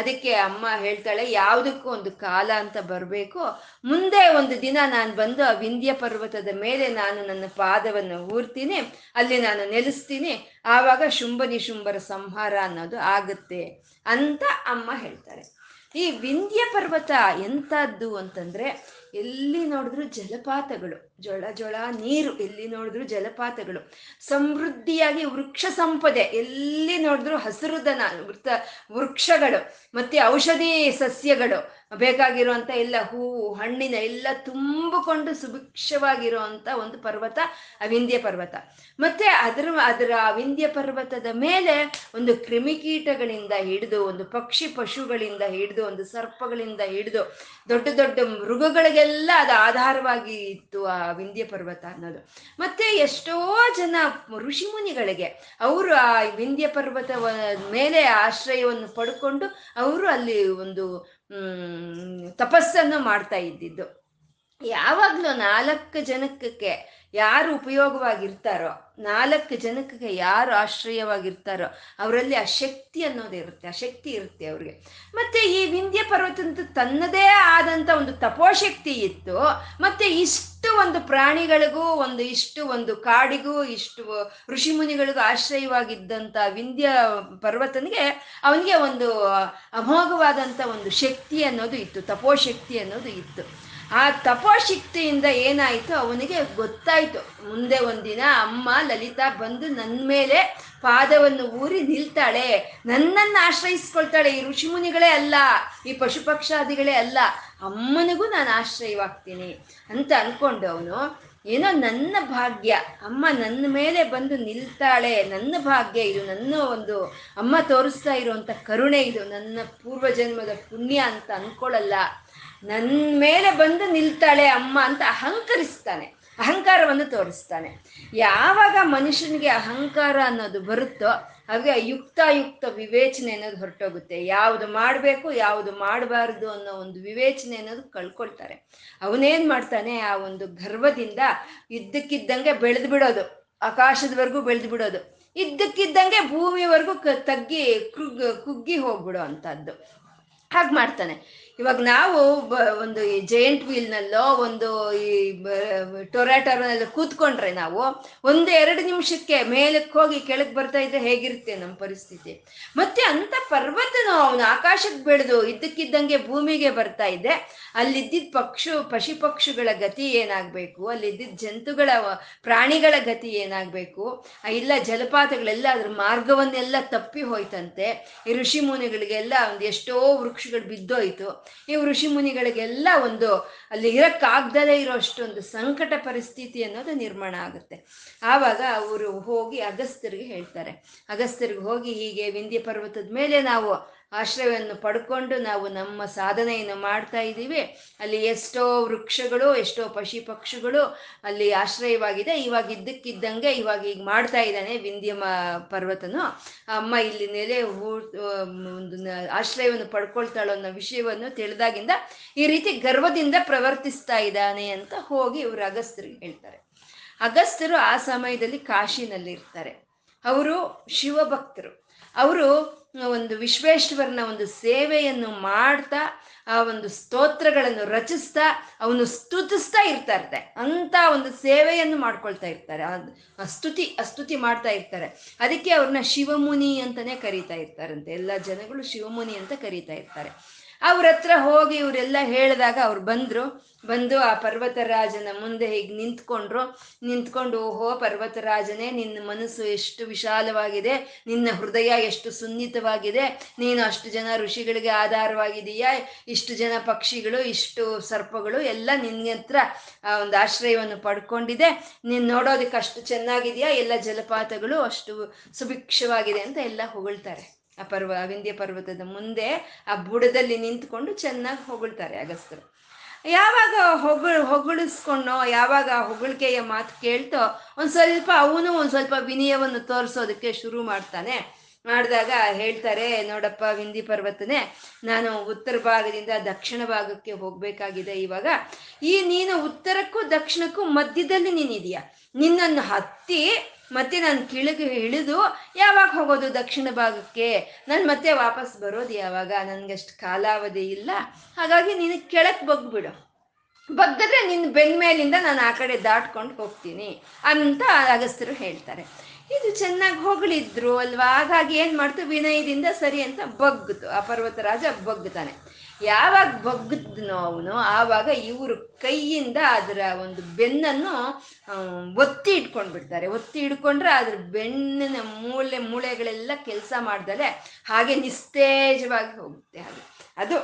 ಅದಕ್ಕೆ ಅಮ್ಮ ಹೇಳ್ತಾಳೆ, ಯಾವುದಕ್ಕೂ ಒಂದು ಕಾಲ ಅಂತ ಬರಬೇಕು. ಮುಂದೆ ಒಂದು ದಿನ ನಾನು ಬಂದು ಆ ವಿಂಧ್ಯ ಪರ್ವತದ ಮೇಲೆ ನಾನು ನನ್ನ ಪಾದವನ್ನು ಊರ್ತೀನಿ, ಅಲ್ಲಿ ನಾನು ನೆಲೆಸ್ತೀನಿ. ಆವಾಗ ಶುಂಭ ನಿಶುಂಭರ ಸಂಹಾರ ಅನ್ನೋದು ಆಗುತ್ತೆ ಅಂತ ಅಮ್ಮ ಹೇಳ್ತಾರೆ. ಈ ವಿಂಧ್ಯ ಪರ್ವತ ಎಂಥದ್ದು ಅಂತಂದ್ರೆ, ಎಲ್ಲಿ ನೋಡಿದ್ರು ಜಲಪಾತಗಳು, ಜೊಳ ಜೊಳ ನೀರು, ಎಲ್ಲಿ ನೋಡಿದ್ರು ಜಲಪಾತಗಳು, ಸಮೃದ್ಧಿಯಾಗಿ ವೃಕ್ಷ ಸಂಪದೆ, ಎಲ್ಲಿ ನೋಡಿದ್ರು ಹಸಿರು ದನ, ವೃತ್ತ ವೃಕ್ಷಗಳು ಮತ್ತೆ ಔಷಧಿ ಸಸ್ಯಗಳು, ಬೇಕಾಗಿರುವಂಥ ಎಲ್ಲ ಹೂವು ಹಣ್ಣಿನ ಎಲ್ಲ ತುಂಬಿಕೊಂಡು ಸುಭಿಕ್ಷವಾಗಿರುವಂಥ ಒಂದು ಪರ್ವತ ಆ ವಿಂಧ್ಯ ಪರ್ವತ. ಮತ್ತೆ ಅದರ ಅದರ ವಿಂಧ್ಯ ಪರ್ವತದ ಮೇಲೆ ಒಂದು ಕ್ರಿಮಿಕೀಟಗಳಿಂದ ಹಿಡಿದು, ಒಂದು ಪಕ್ಷಿ ಪಶುಗಳಿಂದ ಹಿಡಿದು, ಒಂದು ಸರ್ಪಗಳಿಂದ ಹಿಡಿದು ದೊಡ್ಡ ದೊಡ್ಡ ಮೃಗಗಳಿಗೆಲ್ಲ ಅದು ಆಧಾರವಾಗಿ ಇತ್ತು ಆ ವಿಂಧ್ಯ ಪರ್ವತ ಅನ್ನೋದು. ಮತ್ತೆ ಎಷ್ಟೋ ಜನ ಋಷಿಮುನಿಗಳಿಗೆ ಅವರು ಆ ವಿಂಧ್ಯ ಪರ್ವತ ಮೇಲೆ ಆಶ್ರಯವನ್ನು ಪಡ್ಕೊಂಡು ಅವರು ಅಲ್ಲಿ ಒಂದು ಹ್ಮ್ ತಪಸ್ಸನ್ನು ಮಾಡ್ತಾ ಇದ್ದಿದ್ದು. ಯಾವಾಗ್ಲೂ ನಾಲ್ಕು ಜನಕ್ಕೆ ಯಾರು ಉಪಯೋಗವಾಗಿರ್ತಾರೋ, ನಾಲ್ಕು ಜನಕ್ಕೆ ಯಾರು ಆಶ್ರಯವಾಗಿರ್ತಾರೋ ಅವರಲ್ಲಿ ಆ ಶಕ್ತಿ ಅನ್ನೋದು ಇರುತ್ತೆ, ಆ ಶಕ್ತಿ ಇರುತ್ತೆ ಅವ್ರಿಗೆ. ಮತ್ತೆ ಈ ವಿಂಧ್ಯ ಪರ್ವತಂತೂ ತನ್ನದೇ ಆದಂಥ ಒಂದು ತಪೋಶಕ್ತಿ ಇತ್ತು. ಮತ್ತೆ ಇಷ್ಟು ಒಂದು ಪ್ರಾಣಿಗಳಿಗೂ, ಒಂದು ಇಷ್ಟು ಒಂದು ಕಾಡಿಗೂ, ಇಷ್ಟು ಋಷಿಮುನಿಗಳಿಗೂ ಆಶ್ರಯವಾಗಿದ್ದಂಥ ವಿಂಧ್ಯ ಪರ್ವತನಿಗೆ ಅವನಿಗೆ ಒಂದು ಅಮೋಘವಾದಂಥ ಒಂದು ಶಕ್ತಿ ಅನ್ನೋದು ಇತ್ತು, ತಪೋಶಕ್ತಿ ಅನ್ನೋದು ಇತ್ತು. ಆ ತಪೋಶಕ್ತಿಯಿಂದ ಏನಾಯಿತು, ಅವನಿಗೆ ಗೊತ್ತಾಯಿತು, ಮುಂದೆ ಒಂದಿನ ಅಮ್ಮ ಲಲಿತಾ ಬಂದು ನನ್ನ ಮೇಲೆ ಪಾದವನ್ನು ಊರಿ ನಿಲ್ತಾಳೆ, ನನ್ನನ್ನು ಆಶ್ರಯಿಸ್ಕೊಳ್ತಾಳೆ. ಈ ಋಷಿಮುನಿಗಳೇ ಅಲ್ಲ, ಈ ಪಶು ಪಕ್ಷಾದಿಗಳೇ ಅಲ್ಲ, ಅಮ್ಮನಿಗೂ ನಾನು ಆಶ್ರಯವಾಗ್ತೀನಿ ಅಂತ ಅಂದ್ಕೊಂಡು ಅವನು, ಏನೋ ನನ್ನ ಭಾಗ್ಯ, ಅಮ್ಮ ನನ್ನ ಮೇಲೆ ಬಂದು ನಿಲ್ತಾಳೆ, ನನ್ನ ಭಾಗ್ಯ ಇದು, ನನ್ನ ಒಂದು ಅಮ್ಮ ತೋರಿಸ್ತಾ ಇರುವಂಥ ಕರುಣೆ ಇದು, ನನ್ನ ಪೂರ್ವಜನ್ಮದ ಪುಣ್ಯ ಅಂತ ಅಂದ್ಕೊಳ್ಳಲ್ಲ, ನನ್ನ ಮೇಲೆ ಬಂದು ನಿಲ್ತಾಳೆ ಅಮ್ಮ ಅಂತ ಅಹಂಕರಿಸ್ತಾನೆ, ಅಹಂಕಾರವನ್ನು ತೋರಿಸ್ತಾನೆ. ಯಾವಾಗ ಮನುಷ್ಯನಿಗೆ ಅಹಂಕಾರ ಅನ್ನೋದು ಬರುತ್ತೋ ಹಾಗೆ ಯುಕ್ತಾಯುಕ್ತ ವಿವೇಚನೆ ಅನ್ನೋದು ಹೊರಟೋಗುತ್ತೆ. ಯಾವುದು ಮಾಡಬೇಕು ಯಾವುದು ಮಾಡಬಾರ್ದು ಅನ್ನೋ ಒಂದು ವಿವೇಚನೆ ಅನ್ನೋದು ಕಳ್ಕೊಳ್ತಾರೆ. ಅವನೇನು ಮಾಡ್ತಾನೆ, ಆ ಒಂದು ಗರ್ವದಿಂದ ಇದ್ದಕ್ಕಿದ್ದಂಗೆ ಬೆಳೆದು ಬಿಡೋದು, ಆಕಾಶದವರೆಗೂ ಬೆಳೆದು ಬಿಡೋದು, ಇದ್ದಕ್ಕಿದ್ದಂಗೆ ಭೂಮಿವರೆಗೂ ಕ ತಗ್ಗಿ ಕುಗ್ಗಿ ಕುಗ್ಗಿ ಹೋಗ್ಬಿಡೋ ಅಂಥದ್ದು ಹಾಗೆ ಮಾಡ್ತಾನೆ. ಇವಾಗ ನಾವು ಬ ಒಂದು ಈ ಜೈಂಟ್ ವೀಲ್ನಲ್ಲೋ ಒಂದು ಈ ಟೊರಾಟೋನಲ್ಲೋ ಕೂತ್ಕೊಂಡ್ರೆ ನಾವು ಒಂದು ಎರಡು ನಿಮಿಷಕ್ಕೆ ಮೇಲಕ್ಕೆ ಹೋಗಿ ಕೆಳಗೆ ಬರ್ತಾ ಇದ್ರೆ ಹೇಗಿರುತ್ತೆ ನಮ್ಮ ಪರಿಸ್ಥಿತಿ. ಮತ್ತೆ ಅಂಥ ಪರ್ವತನೋ ಅವನು ಆಕಾಶಕ್ಕೆ ಬೆಳೆದು ಇದ್ದಕ್ಕಿದ್ದಂಗೆ ಭೂಮಿಗೆ ಬರ್ತಾ ಇದ್ದೆ, ಅಲ್ಲಿದ್ದಿದ್ದ ಪಕ್ಷು ಪಶು ಪಕ್ಷಿಗಳ ಗತಿ ಏನಾಗಬೇಕು, ಅಲ್ಲಿದ್ದಿದ್ದ ಜಂತುಗಳ ಪ್ರಾಣಿಗಳ ಗತಿ ಏನಾಗಬೇಕು, ಇಲ್ಲ ಜಲಪಾತಗಳೆಲ್ಲ ಅದ್ರ ಮಾರ್ಗವನ್ನೆಲ್ಲ ತಪ್ಪಿ ಹೋಯ್ತಂತೆ. ಈ ಋಷಿ ಮುನಿಗಳಿಗೆಲ್ಲ ಒಂದು ಎಷ್ಟೋ ವೃಕ್ಷಗಳು ಬಿದ್ದೋಯ್ತು. ಈ ಋಷಿ ಮುನಿಗಳಿಗೆಲ್ಲ ಒಂದು ಅಲ್ಲಿ ಇರಕ್ಕಾಗ್ದಲೇ ಇರೋ ಅಷ್ಟೊಂದು ಸಂಕಟ ಪರಿಸ್ಥಿತಿ ಅನ್ನೋದು ನಿರ್ಮಾಣ ಆಗುತ್ತೆ. ಆವಾಗ ಅವರು ಹೋಗಿ ಅಗಸ್ತ್ಯರಿಗೆ ಹೇಳ್ತಾರೆ. ಅಗಸ್ತ್ಯರಿಗೆ ಹೋಗಿ ಹೀಗೆ ವಿಂಧ್ಯ ಪರ್ವತದ ಮೇಲೆ ನಾವು ಆಶ್ರಯವನ್ನು ಪಡ್ಕೊಂಡು ನಾವು ನಮ್ಮ ಸಾಧನೆಯನ್ನು ಮಾಡ್ತಾ ಇದ್ದೀವಿ, ಅಲ್ಲಿ ಎಷ್ಟೋ ವೃಕ್ಷಗಳು ಎಷ್ಟೋ ಪಶು ಪಕ್ಷಿಗಳು ಅಲ್ಲಿ ಆಶ್ರಯವಾಗಿದೆ, ಇವಾಗ ಇದ್ದಕ್ಕಿದ್ದಂಗೆ ಇವಾಗ ಈಗ ಮಾಡ್ತಾ ಇದ್ದಾನೆ ವಿಂಧ್ಯ ಪರ್ವತನು, ಅಮ್ಮ ಇಲ್ಲಿ ನೆಲೆ ಹೂ ಒಂದು ಆಶ್ರಯವನ್ನು ಪಡ್ಕೊಳ್ತಾಳೋ ಅನ್ನೋ ವಿಷಯವನ್ನು ತಿಳಿದಾಗಿಂದ ಈ ರೀತಿ ಗರ್ವದಿಂದ ಪ್ರವರ್ತಿಸ್ತಾ ಇದ್ದಾನೆ ಅಂತ ಹೋಗಿ ಇವರು ಅಗಸ್ತ್ಯರಿಗೆ ಹೇಳ್ತಾರೆ. ಅಗಸ್ತ್ಯರು ಆ ಸಮಯದಲ್ಲಿ ಕಾಶಿನಲ್ಲಿರ್ತಾರೆ. ಅವರು ಶಿವಭಕ್ತರು. ಅವರು ಒಂದು ವಿಶ್ವೇಶ್ವರನ ಒಂದು ಸೇವೆಯನ್ನು ಮಾಡ್ತಾ ಆ ಒಂದು ಸ್ತೋತ್ರಗಳನ್ನು ರಚಿಸ್ತಾ ಅವನು ಸ್ತುತಿಸ್ತಾ ಇರ್ತಾ ಇರ್ತಾರೆ. ಅಂಥ ಒಂದು ಸೇವೆಯನ್ನು ಮಾಡ್ಕೊಳ್ತಾ ಇರ್ತಾರೆ, ಸ್ತುತಿ ಸ್ತುತಿ ಮಾಡ್ತಾ ಇರ್ತಾರೆ. ಅದಕ್ಕೆ ಅವ್ರನ್ನ ಶಿವಮುನಿ ಅಂತಲೇ ಕರೀತಾ ಇರ್ತಾರಂತೆ, ಎಲ್ಲ ಜನಗಳು ಶಿವಮುನಿ ಅಂತ ಕರೀತಾ ಇರ್ತಾರೆ. ಅವ್ರ ಹತ್ರ ಹೋಗಿ ಇವರೆಲ್ಲ ಹೇಳಿದಾಗ ಅವ್ರು ಬಂದರು ಬಂದು ಆ ಪರ್ವತರಾಜನ ಮುಂದೆ ಹೀಗೆ ನಿಂತ್ಕೊಂಡ್ರು. ನಿಂತ್ಕೊಂಡು, ಓಹೋ ಪರ್ವತರಾಜನೇ, ನಿನ್ನ ಮನಸ್ಸು ಎಷ್ಟು ವಿಶಾಲವಾಗಿದೆ, ನಿನ್ನ ಹೃದಯ ಎಷ್ಟು ಸುನ್ನಿತವಾಗಿದೆ, ನೀನು ಅಷ್ಟು ಜನ ಋಷಿಗಳಿಗೆ ಆಧಾರವಾಗಿದೀಯಾ, ಇಷ್ಟು ಜನ ಪಕ್ಷಿಗಳು, ಇಷ್ಟು ಸರ್ಪಗಳು ಎಲ್ಲ ನಿನ್ನ ಹತ್ರ ಒಂದು ಆಶ್ರಯವನ್ನು ಪಡ್ಕೊಂಡಿದೆ, ನೀನು ನೋಡೋದಕ್ಕೆ ಅಷ್ಟು ಚೆನ್ನಾಗಿದೆಯಾ, ಎಲ್ಲ ಜಲಪಾತಗಳು ಅಷ್ಟು ಸುಭಿಕ್ಷವಾಗಿದೆ ಅಂತ ಎಲ್ಲ ಹೊಗಳ್ತಾರೆ. ಆ ಪರ್ವ ವಿಂಧ್ಯ ಪರ್ವತದ ಮುಂದೆ ಆ ಬುಡದಲ್ಲಿ ನಿಂತ್ಕೊಂಡು ಚೆನ್ನಾಗಿ ಹೊಗಳ್ತಾರೆ ಅಗಸ್ತ್ಯರು. ಯಾವಾಗ ಹೊಗಳ ಹೊಗಳಿಸ್ಕೊಂಡು ಯಾವಾಗ ಆ ಹೊಗಳಿಕೆಯ ಮಾತು ಕೇಳ್ತೋ ಒಂದು ಸ್ವಲ್ಪ ಅವನು ಒಂದು ಸ್ವಲ್ಪ ವಿನಯವನ್ನು ತೋರಿಸೋದಕ್ಕೆ ಶುರು ಮಾಡ್ತಾನೆ. ಮಾಡಿದಾಗ ಹೇಳ್ತಾರೆ, ನೋಡಪ್ಪ ವಿಂಧ್ಯ ಪರ್ವತನೇ, ನಾನು ಉತ್ತರ ಭಾಗದಿಂದ ದಕ್ಷಿಣ ಭಾಗಕ್ಕೆ ಹೋಗ್ಬೇಕಾಗಿದೆ, ಇವಾಗ ಈ ನೀನು ಉತ್ತರಕ್ಕೂ ದಕ್ಷಿಣಕ್ಕೂ ಮಧ್ಯದಲ್ಲಿ ನೀನಿದೆಯಾ, ನಿನ್ನನ್ನು ಹತ್ತಿ ಮತ್ತೆ ನಾನು ಕೆಳಗೆ ಇಳಿದು ಯಾವಾಗ ಹೋಗೋದು ದಕ್ಷಿಣ ಭಾಗಕ್ಕೆ, ನಾನು ಮತ್ತೆ ವಾಪಸ್ ಬರೋದು ಯಾವಾಗ, ನನಗಷ್ಟು ಕಾಲಾವಧಿ ಇಲ್ಲ, ಹಾಗಾಗಿ ನೀನು ಕೆಳಕ್ಕೆ ಬಗ್ಬಿಡು, ಬಗ್ಗದ್ರೆ ನಿನ್ನ ಬೆನ್ನ ಮೇಲಿಂದ ನಾನು ಆ ಕಡೆ ದಾಟ್ಕೊಂಡು ಹೋಗ್ತೀನಿ ಅಂತ ಅಗಸ್ತರು ಹೇಳ್ತಾರೆ. ಇದು ಚೆನ್ನಾಗಿ ಹೊಗಳಿದ್ರು ಅಲ್ವಾ, ಹಾಗಾಗಿ ಏನು ಮಾಡ್ತು ವಿನಯದಿಂದ ಸರಿ ಅಂತ ಬಗ್ಗಿತು, ಆ ಪರ್ವತರಾಜ ಬಗ್ತಾನೆ. ಯಾವಾಗ ಬಗ್ಗಿದ್ನೋ ಅವನು ಆವಾಗ ಇವರು ಕೈಯಿಂದ ಅದರ ಒಂದು ಬೆನ್ನನ್ನು ಒತ್ತಿ ಇಟ್ಕೊಂಡು ಬಿಡ್ತಾರೆ. ಒತ್ತಿ ಹಿಡ್ಕೊಂಡ್ರೆ ಅದ್ರ ಬೆನ್ನಿನ ಮೂಳೆ ಮೂಳೆಗಳೆಲ್ಲ ಕೆಲಸ ಮಾಡ್ದಲೆ ಹಾಗೆ ನಿಸ್ತೇಜವಾಗಿ ಹೋಗುತ್ತೆ. ಹಾಗೆ ಅದು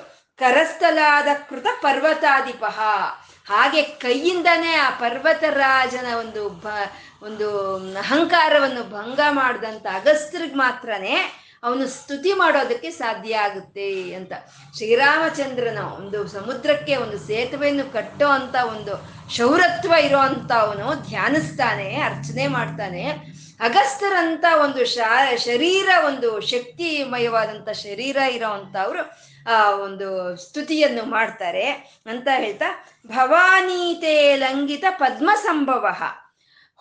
ಕರಸ್ಥಲಾದ ಕೃತ ಪರ್ವತಾಧಿಪಹ, ಹಾಗೆ ಕೈಯಿಂದನೇ ಆ ಪರ್ವತರಾಜನ ಒಂದು ಬ ಒಂದು ಅಹಂಕಾರವನ್ನು ಭಂಗ ಮಾಡಿದಂಥ ಅಗಸ್ತ್ಯರಿಗೆ ಮಾತ್ರನೇ ಅವನು ಸ್ತುತಿ ಮಾಡೋದಕ್ಕೆ ಸಾಧ್ಯ ಆಗುತ್ತೆ ಅಂತ ಶ್ರೀರಾಮಚಂದ್ರನ ಒಂದು ಸಮುದ್ರಕ್ಕೆ ಒಂದು ಸೇತುವೆಯನ್ನು ಕಟ್ಟೋ ಅಂತ ಒಂದು ಶೌರತ್ವ ಇರೋ ಅಂತ ಅವನು ಧ್ಯಾನಿಸ್ತಾನೆ, ಅರ್ಚನೆ ಮಾಡ್ತಾನೆ. ಅಗಸ್ತ್ಯರಂಥ ಒಂದು ಶಾ ಶರೀರ ಒಂದು ಶಕ್ತಿಮಯವಾದಂಥ ಶರೀರ ಇರೋ ಅಂತ ಅವರು ಆ ಒಂದು ಸ್ತುತಿಯನ್ನು ಮಾಡ್ತಾರೆ ಅಂತ ಹೇಳ್ತಾ, ಭವಾನೀತೆ ಲಂಘಿತ ಪದ್ಮ ಸಂಭವ,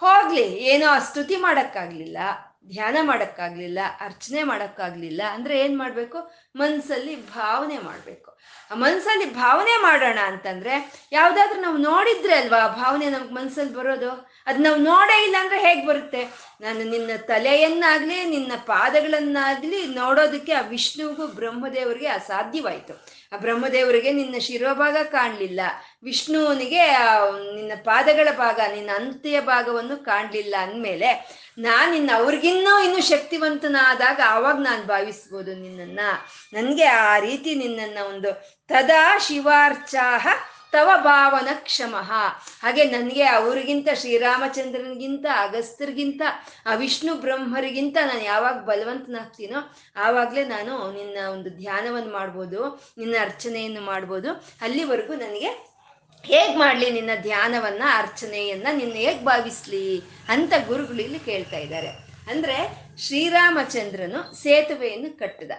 ಹೋಗ್ಲಿ ಏನೋ ಸ್ತುತಿ ಮಾಡೋಕ್ಕಾಗ್ಲಿಲ್ಲ, ಧ್ಯಾನ ಮಾಡೋಕ್ಕಾಗ್ಲಿಲ್ಲ, ಅರ್ಚನೆ ಮಾಡೋಕ್ಕಾಗ್ಲಿಲ್ಲ ಅಂದರೆ ಏನು ಮಾಡಬೇಕು, ಮನಸ್ಸಲ್ಲಿ ಭಾವನೆ ಮಾಡಬೇಕು. ಆ ಮನಸ್ಸಲ್ಲಿ ಭಾವನೆ ಮಾಡೋಣ ಅಂತಂದರೆ ಯಾವುದಾದ್ರೂ ನಾವು ನೋಡಿದ್ರೆ ಅಲ್ವಾ ಭಾವನೆ ನಮ್ಗೆ ಮನಸ್ಸಲ್ಲಿ ಬರೋದು, ಅದು ನಾವು ನೋಡೇ ಇಲ್ಲ ಅಂದರೆ ಹೇಗೆ ಬರುತ್ತೆ. ನಾನು ನಿನ್ನ ತಲೆಯನ್ನಾಗಲಿ ನಿನ್ನ ಪಾದಗಳನ್ನಾಗಲಿ ನೋಡೋದಕ್ಕೆ ಆ ವಿಷ್ಣುವಿಗೂ ಬ್ರಹ್ಮದೇವರಿಗೆ ಅಸಾಧ್ಯವಾಯಿತು. ಆ ಬ್ರಹ್ಮದೇವರಿಗೆ ನಿನ್ನ ಶಿರೋಭಾಗ ಕಾಣಲಿಲ್ಲ, ವಿಷ್ಣುವನಿಗೆ ನಿನ್ನ ಪಾದಗಳ ಭಾಗ ನಿನ್ನ ಅಂತ್ಯ ಭಾಗವನ್ನು ಕಾಣಲಿಲ್ಲ ಅಂದಮೇಲೆ ನಾನು ನಿನ್ನ ಅವ್ರಿಗಿನ್ನೂ ಇನ್ನೂ ಶಕ್ತಿವಂತನಾದಾಗ ಆವಾಗ ನಾನು ಭಾವಿಸ್ಬೋದು ನಿನ್ನನ್ನು, ನನಗೆ ಆ ರೀತಿ ನಿನ್ನನ್ನು ಒಂದು ತದಾ ಶಿವಾರ್ಚಾಹ ತವ ಭಾವನ ಕ್ಷಮಃ, ಹಾಗೆ ನನಗೆ ಅವ್ರಿಗಿಂತ ಶ್ರೀರಾಮಚಂದ್ರನಿಗಿಂತ ಅಗಸ್ತ್ಯರಿಗಿಂತ ಆ ವಿಷ್ಣು ಬ್ರಹ್ಮರಿಗಿಂತ ನಾನು ಯಾವಾಗ ಬಲವಂತನಾಗ್ತೀನೋ ಆವಾಗಲೇ ನಾನು ನಿನ್ನ ಒಂದು ಧ್ಯಾನವನ್ನು ಮಾಡ್ಬೋದು, ನಿನ್ನ ಅರ್ಚನೆಯನ್ನು ಮಾಡ್ಬೋದು. ಅಲ್ಲಿವರೆಗೂ ನನಗೆ ಹೇಗೆ ಮಾಡಲಿ ನಿನ್ನ ಧ್ಯಾನವನ್ನು ಅರ್ಚನೆಯನ್ನು, ನಿನ್ನ ಹೇಗೆ ಭಾವಿಸ್ಲಿ ಅಂತ ಗುರುಗಳಲ್ಲಿ ಕೇಳ್ತಾ ಇದ್ದಾರೆ. ಅಂದರೆ ಶ್ರೀರಾಮಚಂದ್ರನು ಸೇತುವೆಯನ್ನು ಕಟ್ಟಿದ,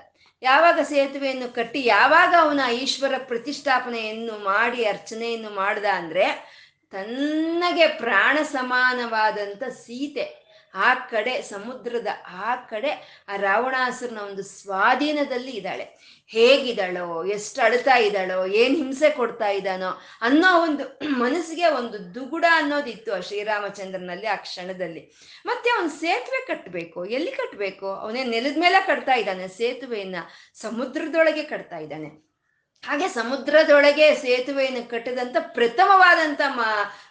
ಯಾವಾಗ ಸೇತುವೆಯನ್ನು ಕಟ್ಟಿ ಯಾವಾಗ ಅವನ ಈಶ್ವರ ಪ್ರತಿಷ್ಠಾಪನೆಯನ್ನು ಮಾಡಿ ಅರ್ಚನೆಯನ್ನು ಮಾಡ್ದ ಅಂದರೆ ತನ್ನಗೆ ಪ್ರಾಣ ಸಮಾನವಾದಂಥ ಸೀತೆ ಆ ಕಡೆ ಸಮುದ್ರದ ಆ ಕಡೆ ಆ ರಾವಣಾಸುರನ ಒಂದು ಸ್ವಾಧೀನದಲ್ಲಿ ಇದ್ದಾಳೆ, ಹೇಗಿದ್ದಾಳೋ, ಎಷ್ಟು ಅಳ್ತಾ ಇದ್ದಾಳೋ, ಏನು ಹಿಂಸೆ ಕೊಡ್ತಾ ಇದ್ದಾನೋ ಅನ್ನೋ ಒಂದು ಮನಸ್ಸಿಗೆ ಒಂದು ದುಗುಡ ಅನ್ನೋದಿತ್ತು ಆ ಶ್ರೀರಾಮಚಂದ್ರನಲ್ಲಿ ಆ ಕ್ಷಣದಲ್ಲಿ. ಮತ್ತೆ ಅವನು ಸೇತುವೆ ಕಟ್ಟಬೇಕು, ಎಲ್ಲಿ ಕಟ್ಟಬೇಕು, ಅವನೇ ನೆಲದ ಮೇಲೆ ಕಟ್ತಾ ಇದ್ದಾನೆ ಸೇತುವೆಯನ್ನು, ಸಮುದ್ರದೊಳಗೆ ಕಟ್ತಾ ಇದ್ದಾನೆ. ಹಾಗೆ ಸಮುದ್ರದೊಳಗೆ ಸೇತುವೆಯನ್ನು ಕಟ್ಟಿದಂಥ ಪ್ರಥಮವಾದಂಥ ಮಾ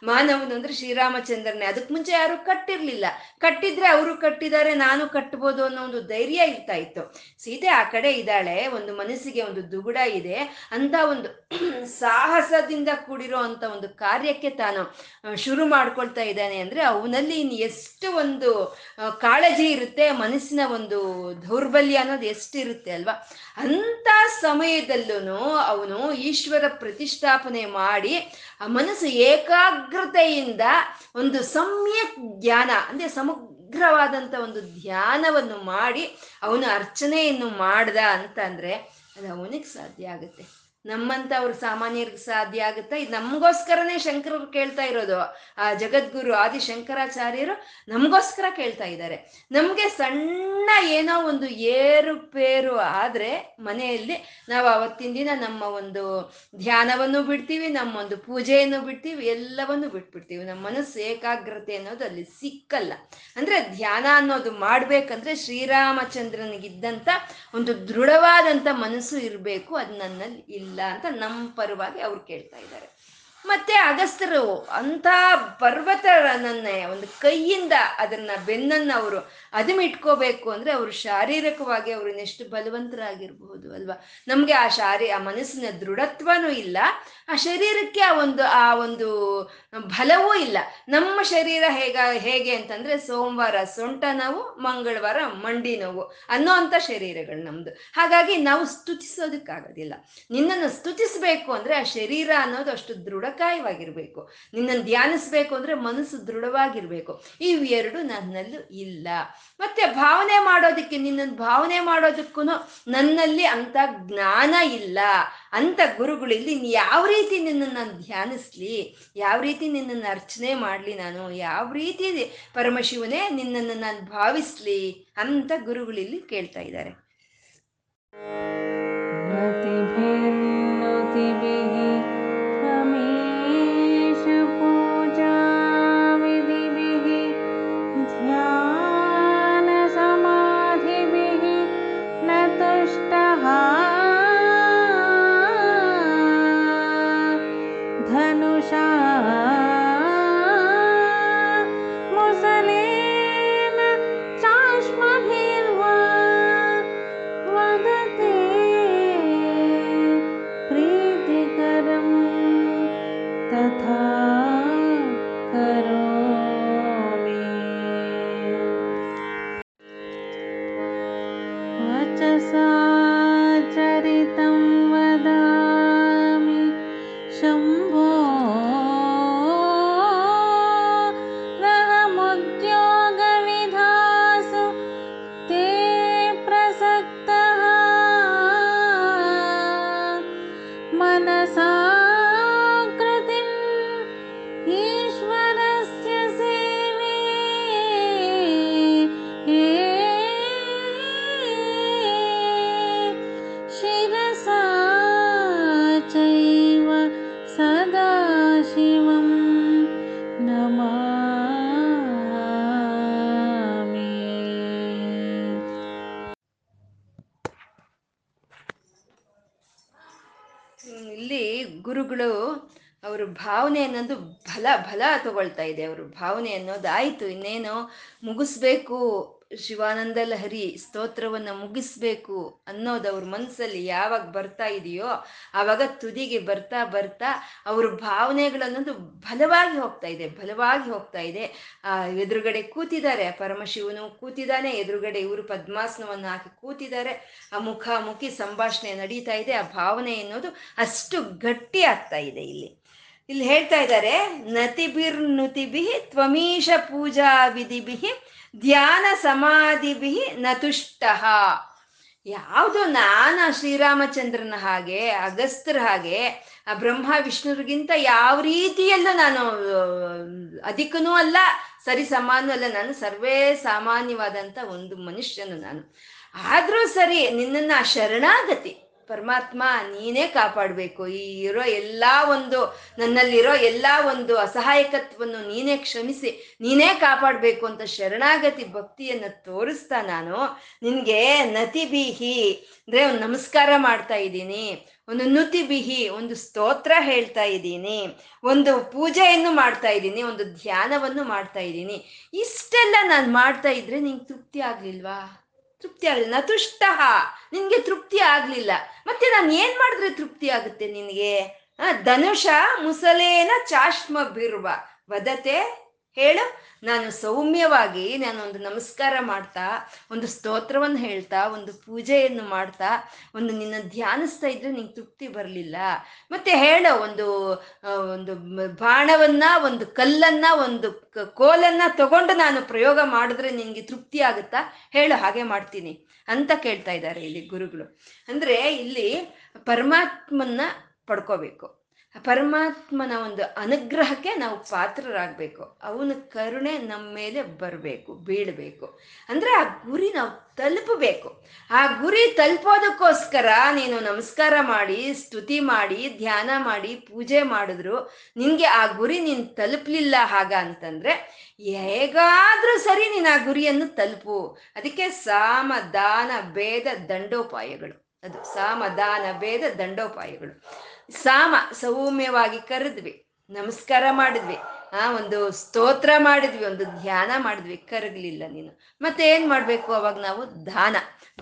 ಮಾನವನು ಅಂದರೆ ಶ್ರೀರಾಮಚಂದ್ರನೇ. ಅದಕ್ಕೆ ಮುಂಚೆ ಯಾರೂ ಕಟ್ಟಿರಲಿಲ್ಲ, ಕಟ್ಟಿದ್ರೆ ಅವರು ಕಟ್ಟಿದ್ದಾರೆ ನಾನು ಕಟ್ಬೋದು ಅನ್ನೋ ಒಂದು ಧೈರ್ಯ ಇರ್ತಾ ಇತ್ತು. ಸೀತೆ ಆ ಕಡೆ ಇದ್ದಾಳೆ, ಒಂದು ಮನಸ್ಸಿಗೆ ಒಂದು ದುಗುಡ ಇದೆ ಅಂತ ಒಂದು ಸಾಹಸದಿಂದ ಕೂಡಿರೋ ಅಂಥ ಒಂದು ಕಾರ್ಯಕ್ಕೆ ತಾನು ಶುರು ಮಾಡ್ಕೊಳ್ತಾ ಇದ್ದಾನೆ ಅಂದರೆ ಅವನಲ್ಲಿ ಇನ್ನು ಎಷ್ಟು ಒಂದು ಕಾಳಜಿ ಇರುತ್ತೆ, ಮನಸ್ಸಿನ ಒಂದು ದೌರ್ಬಲ್ಯ ಅನ್ನೋದು ಎಷ್ಟಿರುತ್ತೆ ಅಲ್ವಾ. ಅಂಥ ಸಮಯದಲ್ಲೂ ಅವನು ಈಶ್ವರ ಪ್ರತಿಷ್ಠಾಪನೆ ಮಾಡಿ ಆ ಮನಸ್ಸು ಏಕಾಗ್ರತೆಯಿಂದ ಒಂದು ಸಮ್ಯಕ್ ಜ್ಞಾನ ಅಂದ್ರೆ ಸಮಗ್ರವಾದಂಥ ಒಂದು ಧ್ಯಾನವನ್ನು ಮಾಡಿ ಅವನು ಅರ್ಚನೆಯನ್ನು ಮಾಡ್ದ ಅಂತಂದ್ರೆ ಅದು ಅವನಿಗೆ ಸಾಧ್ಯ ಆಗುತ್ತೆ, ನಮ್ಮಂತ ಅವ್ರ ಸಾಮಾನ್ಯರಿಗೆ ಸಾಧ್ಯ ಆಗುತ್ತೆ. ಇದು ನಮಗೋಸ್ಕರನೇ ಶಂಕರರು ಕೇಳ್ತಾ ಇರೋದು, ಆ ಜಗದ್ಗುರು ಆದಿ ಶಂಕರಾಚಾರ್ಯರು ನಮಗೋಸ್ಕರ ಕೇಳ್ತಾ ಇದ್ದಾರೆ. ನಮಗೆ ಸಣ್ಣ ಏನೋ ಒಂದು ಏರುಪೇರು ಆದರೆ ಮನೆಯಲ್ಲಿ ನಾವು ಅವತ್ತಿನ ದಿನ ನಮ್ಮ ಒಂದು ಧ್ಯಾನವನ್ನು ಬಿಡ್ತೀವಿ, ನಮ್ಮೊಂದು ಪೂಜೆಯನ್ನು ಬಿಡ್ತೀವಿ, ಎಲ್ಲವನ್ನು ಬಿಟ್ಬಿಡ್ತೀವಿ. ನಮ್ಮ ಮನಸ್ಸು ಏಕಾಗ್ರತೆ ಅನ್ನೋದು ಅಲ್ಲಿ ಸಿಕ್ಕಲ್ಲ. ಅಂದರೆ ಧ್ಯಾನ ಅನ್ನೋದು ಮಾಡಬೇಕಂದ್ರೆ ಶ್ರೀರಾಮಚಂದ್ರನಿಗಿದ್ದಂಥ ಒಂದು ದೃಢವಾದಂಥ ಮನಸ್ಸು ಇರಬೇಕು, ಅದು ನನ್ನಲ್ಲಿ ಇಲ್ಲ ಇಲ್ಲ ಅಂತ ನಮ್ಮ ಪರವಾಗಿ ಅವ್ರು ಕೇಳ್ತಾ ಇದ್ದಾರೆ. ಮತ್ತೆ ಅಗಸ್ತ್ಯರು ಅಂಥ ಪರ್ವತರನ್ನೇ ಒಂದು ಕೈಯಿಂದ ಅದನ್ನ ಬೆನ್ನನ್ನು ಅವರು ಅದಮಿಟ್ಕೋಬೇಕು ಅಂದರೆ ಅವರು ಶಾರೀರಿಕವಾಗಿ ಅವರು ಇನ್ನೆಷ್ಟು ಬಲವಂತರಾಗಿರಬಹುದು ಅಲ್ವಾ. ನಮಗೆ ಆ ಶಾರೀ ಆ ಮನಸ್ಸಿನ ದೃಢತ್ವನೂ ಇಲ್ಲ, ಆ ಶರೀರಕ್ಕೆ ಆ ಒಂದು ಆ ಒಂದು ಬಲವೂ ಇಲ್ಲ. ನಮ್ಮ ಶರೀರ ಹೇಗ ಹೇಗೆ ಅಂತಂದರೆ ಸೋಮವಾರ ಸೊಂಟ ನೋವು, ಮಂಗಳವಾರ ಮಂಡಿ ನೋವು ಅನ್ನೋ ಅಂಥ ಶರೀರಗಳು ನಮ್ಮದು. ಹಾಗಾಗಿ ನಾವು ಸ್ತುತಿಸೋದಕ್ಕಾಗೋದಿಲ್ಲ. ನಿನ್ನನ್ನು ಸ್ತುತಿಸಬೇಕು ಅಂದರೆ ಆ ಶರೀರ ಅನ್ನೋದು ಅಷ್ಟು ದೃಢ ಮೊಳಕಾಯವಾಗಿರ್ಬೇಕು. ನಿನ್ನನ್ನು ಧ್ಯಾನಿಸ್ಬೇಕು ಅಂದ್ರೆ ಮನಸ್ಸು ದೃಢವಾಗಿರ್ಬೇಕು. ಇವೆರಡು ನನ್ನಲ್ಲಿ ಇಲ್ಲ. ಮತ್ತೆ ಭಾವನೆ ಮಾಡೋದಕ್ಕೆ, ನಿನ್ನನ್ನು ಭಾವನೆ ಮಾಡೋದಕ್ಕೂ ನನ್ನಲ್ಲಿ ಅಂತ ಜ್ಞಾನ ಇಲ್ಲ. ಅಂತ ಗುರುಗಳು ಇಲ್ಲಿ ಯಾವ ರೀತಿ ನಿನ್ನನ್ನು ನಾನು ಧ್ಯಾನಿಸ್ಲಿ, ಯಾವ ರೀತಿ ನಿನ್ನನ್ನು ಅರ್ಚನೆ ಮಾಡಲಿ, ನಾನು ಯಾವ ರೀತಿ ಪರಮಶಿವನೇ ನಿನ್ನನ್ನು ನಾನು ಭಾವಿಸ್ಲಿ ಅಂತ ಗುರುಗಳು ಇಲ್ಲಿ ಕೇಳ್ತಾ ಇದ್ದಾರೆ. ಗುರುಗಳು ಅವರು ಭಾವನೆ ಅನ್ನೋದು ಬಲ ಬಲ ತಗೊಳ್ತಾ ಇದೆ. ಅವರು ಭಾವನೆ ಅನ್ನೋದು ಆಯಿತು, ಇನ್ನೇನು ಮುಗಿಸ್ಬೇಕು, ಶಿವಾನಂದ ಲಹರಿ ಸ್ತೋತ್ರವನ್ನು ಮುಗಿಸ್ಬೇಕು ಅನ್ನೋದು ಅವ್ರ ಮನಸ್ಸಲ್ಲಿ ಯಾವಾಗ ಬರ್ತಾ ಇದೆಯೋ ಆವಾಗ ತುದಿಗೆ ಬರ್ತಾ ಬರ್ತಾ ಅವ್ರ ಭಾವನೆಗಳನ್ನೊಂದು ಬಲವಾಗಿ ಹೋಗ್ತಾ ಇದೆ, ಬಲವಾಗಿ ಹೋಗ್ತಾ ಇದೆ. ಆ ಎದುರುಗಡೆ ಕೂತಿದ್ದಾರೆ, ಪರಮಶಿವನು ಕೂತಿದ್ದಾನೆ, ಎದುರುಗಡೆ ಇವರು ಪದ್ಮಾಸನವನ್ನು ಹಾಕಿ ಕೂತಿದ್ದಾರೆ, ಆ ಮುಖಾಮುಖಿ ಸಂಭಾಷಣೆ ನಡೀತಾ ಇದೆ. ಆ ಭಾವನೆ ಅನ್ನೋದು ಅಷ್ಟು ಗಟ್ಟಿ ಆಗ್ತಾ ಇದೆ. ಇಲ್ಲಿ ಇಲ್ಲಿ ಹೇಳ್ತಾ ಇದ್ದಾರೆ, ನತಿಬಿರ್ ನುತಿಭಿ ತ್ವಮೀಶ ಪೂಜಾ ವಿಧಿಭಿ ಧ್ಯಾನ ಸಮಾಧಿಭಿ ನತುಷ್ಟ. ಯಾವುದು ನಾನು ಶ್ರೀರಾಮಚಂದ್ರನ ಹಾಗೆ, ಅಗಸ್ತರ ಹಾಗೆ, ಆ ಬ್ರಹ್ಮ ವಿಷ್ಣುರಿಗಿಂತ ಯಾವ ರೀತಿಯಲ್ಲೂ ನಾನು ಅದಕ್ಕೂ ಅಲ್ಲ, ಸರಿ ಸಮಾನೂ ಅಲ್ಲ, ನಾನು ಸರ್ವೇ ಸಾಮಾನ್ಯವಾದಂಥ ಒಂದು ಮನುಷ್ಯನು ನಾನು. ಆದರೂ ಸರಿ ನಿನ್ನನ್ನು ಆ ಶರಣಾಗತಿ ಪರಮಾತ್ಮ ನೀನೇ ಕಾಪಾಡಬೇಕು, ಈ ಇರೋ ಎಲ್ಲ ಒಂದು ನನ್ನಲ್ಲಿರೋ ಎಲ್ಲ ಒಂದು ಅಸಹಾಯಕತ್ವವನ್ನು ನೀನೇ ಕ್ಷಮಿಸಿ ನೀನೇ ಕಾಪಾಡಬೇಕು ಅಂತ ಶರಣಾಗತಿ ಭಕ್ತಿಯನ್ನು ತೋರಿಸ್ತಾ ನಾನು ನಿನಗೆ ನತಿಬಿಹಿ ಅಂದರೆ ಒಂದು ನಮಸ್ಕಾರ ಮಾಡ್ತಾ ಇದ್ದೀನಿ, ಒಂದು ನುತಿಬಿಹಿ ಒಂದು ಸ್ತೋತ್ರ ಹೇಳ್ತಾ ಇದ್ದೀನಿ, ಒಂದು ಪೂಜೆಯನ್ನು ಮಾಡ್ತಾ ಇದ್ದೀನಿ, ಒಂದು ಧ್ಯಾನವನ್ನು ಮಾಡ್ತಾ ಇದ್ದೀನಿ. ಇಷ್ಟೆಲ್ಲ ನಾನು ಮಾಡ್ತಾ ಇದ್ರೆ ನಿಂಗೆ ತೃಪ್ತಿ ಆಗಲಿಲ್ವಾ? ತೃಪ್ತಿ ಆಗಲಿಲ್ಲ. ನತುಷ್ಟ, ನಿನಗೆ ತೃಪ್ತಿ ಆಗಲಿಲ್ಲ. ಮತ್ತೆ ನಾನು ಏನು ಮಾಡಿದ್ರೆ ತೃಪ್ತಿ ಆಗುತ್ತೆ ನಿನಗೆ? ಧನುಷ ಮುಸಲೇನ ಚಾಶ್ಮ ಬಿರ್ವ ವದತೆ, ಹೇಳು, ನಾನು ಸೌಮ್ಯವಾಗಿ ನಾನು ಒಂದು ನಮಸ್ಕಾರ ಮಾಡ್ತಾ, ಒಂದು ಸ್ತೋತ್ರವನ್ನು ಹೇಳ್ತಾ, ಒಂದು ಪೂಜೆಯನ್ನು ಮಾಡ್ತಾ, ಒಂದು ನಿನ್ನ ಧ್ಯಾನಿಸ್ತಾ ಇದ್ರೆ ನಿಂಗೆ ತೃಪ್ತಿ ಬರಲಿಲ್ಲ. ಮತ್ತೆ ಹೇಳು, ಒಂದು ಒಂದು ಬಾಣವನ್ನ, ಒಂದು ಕಲ್ಲನ್ನ, ಒಂದು ಕೋಲನ್ನ ತಗೊಂಡು ನಾನು ಪ್ರಯೋಗ ಮಾಡಿದ್ರೆ ನಿನಗೆ ತೃಪ್ತಿ ಆಗುತ್ತಾ? ಹೇಳು, ಹಾಗೆ ಮಾಡ್ತೀನಿ ಅಂತ ಕೇಳ್ತಾ ಇದ್ದಾರೆ ಇಲ್ಲಿ ಗುರುಗಳು. ಅಂದ್ರೆ ಇಲ್ಲಿ ಪರಮಾತ್ಮನ್ನ ಪಡ್ಕೋಬೇಕು, ಪರಮಾತ್ಮನ ಒಂದು ಅನುಗ್ರಹಕ್ಕೆ ನಾವು ಪಾತ್ರರಾಗಬೇಕು, ಅವನ ಕರುಣೆ ನಮ್ಮ ಮೇಲೆ ಬರಬೇಕು, ಬೀಳಬೇಕು. ಅಂದರೆ ಆ ಗುರಿ ನಾವು ತಲುಪಬೇಕು. ಆ ಗುರಿ ತಲುಪೋದಕ್ಕೋಸ್ಕರ ನೀನು ನಮಸ್ಕಾರ ಮಾಡಿ, ಸ್ತುತಿ ಮಾಡಿ, ಧ್ಯಾನ ಮಾಡಿ, ಪೂಜೆ ಮಾಡಿದ್ರು ನಿನಗೆ ಆ ಗುರಿ ನೀನು ತಲುಪಲಿಲ್ಲ ಹಾಗ ಅಂತಂದರೆ ಹೇಗಾದರೂ ಸರಿ ನೀನು ಆ ಗುರಿಯನ್ನು ತಲುಪು. ಅದಕ್ಕೆ ಸಾಮ ದಾನ ಭೇದ ದಂಡೋಪಾಯಗಳು, ಅದು ಸಾಮ ದಾನ ಭೇದ ದಂಡೋಪಾಯಗಳು. ಸಾಮ ಸೌಮ್ಯವಾಗಿ ಕರೆದ್ವಿ, ನಮಸ್ಕಾರ ಮಾಡಿದ್ವಿ, ಆ ಒಂದು ಸ್ತೋತ್ರ ಮಾಡಿದ್ವಿ, ಒಂದು ಧ್ಯಾನ ಮಾಡಿದ್ವಿ, ಕರಗಲಿಲ್ಲ ನೀನು. ಮತ್ತೆ ಏನ್ ಮಾಡ್ಬೇಕು ಅವಾಗ? ನಾವು ದಾನ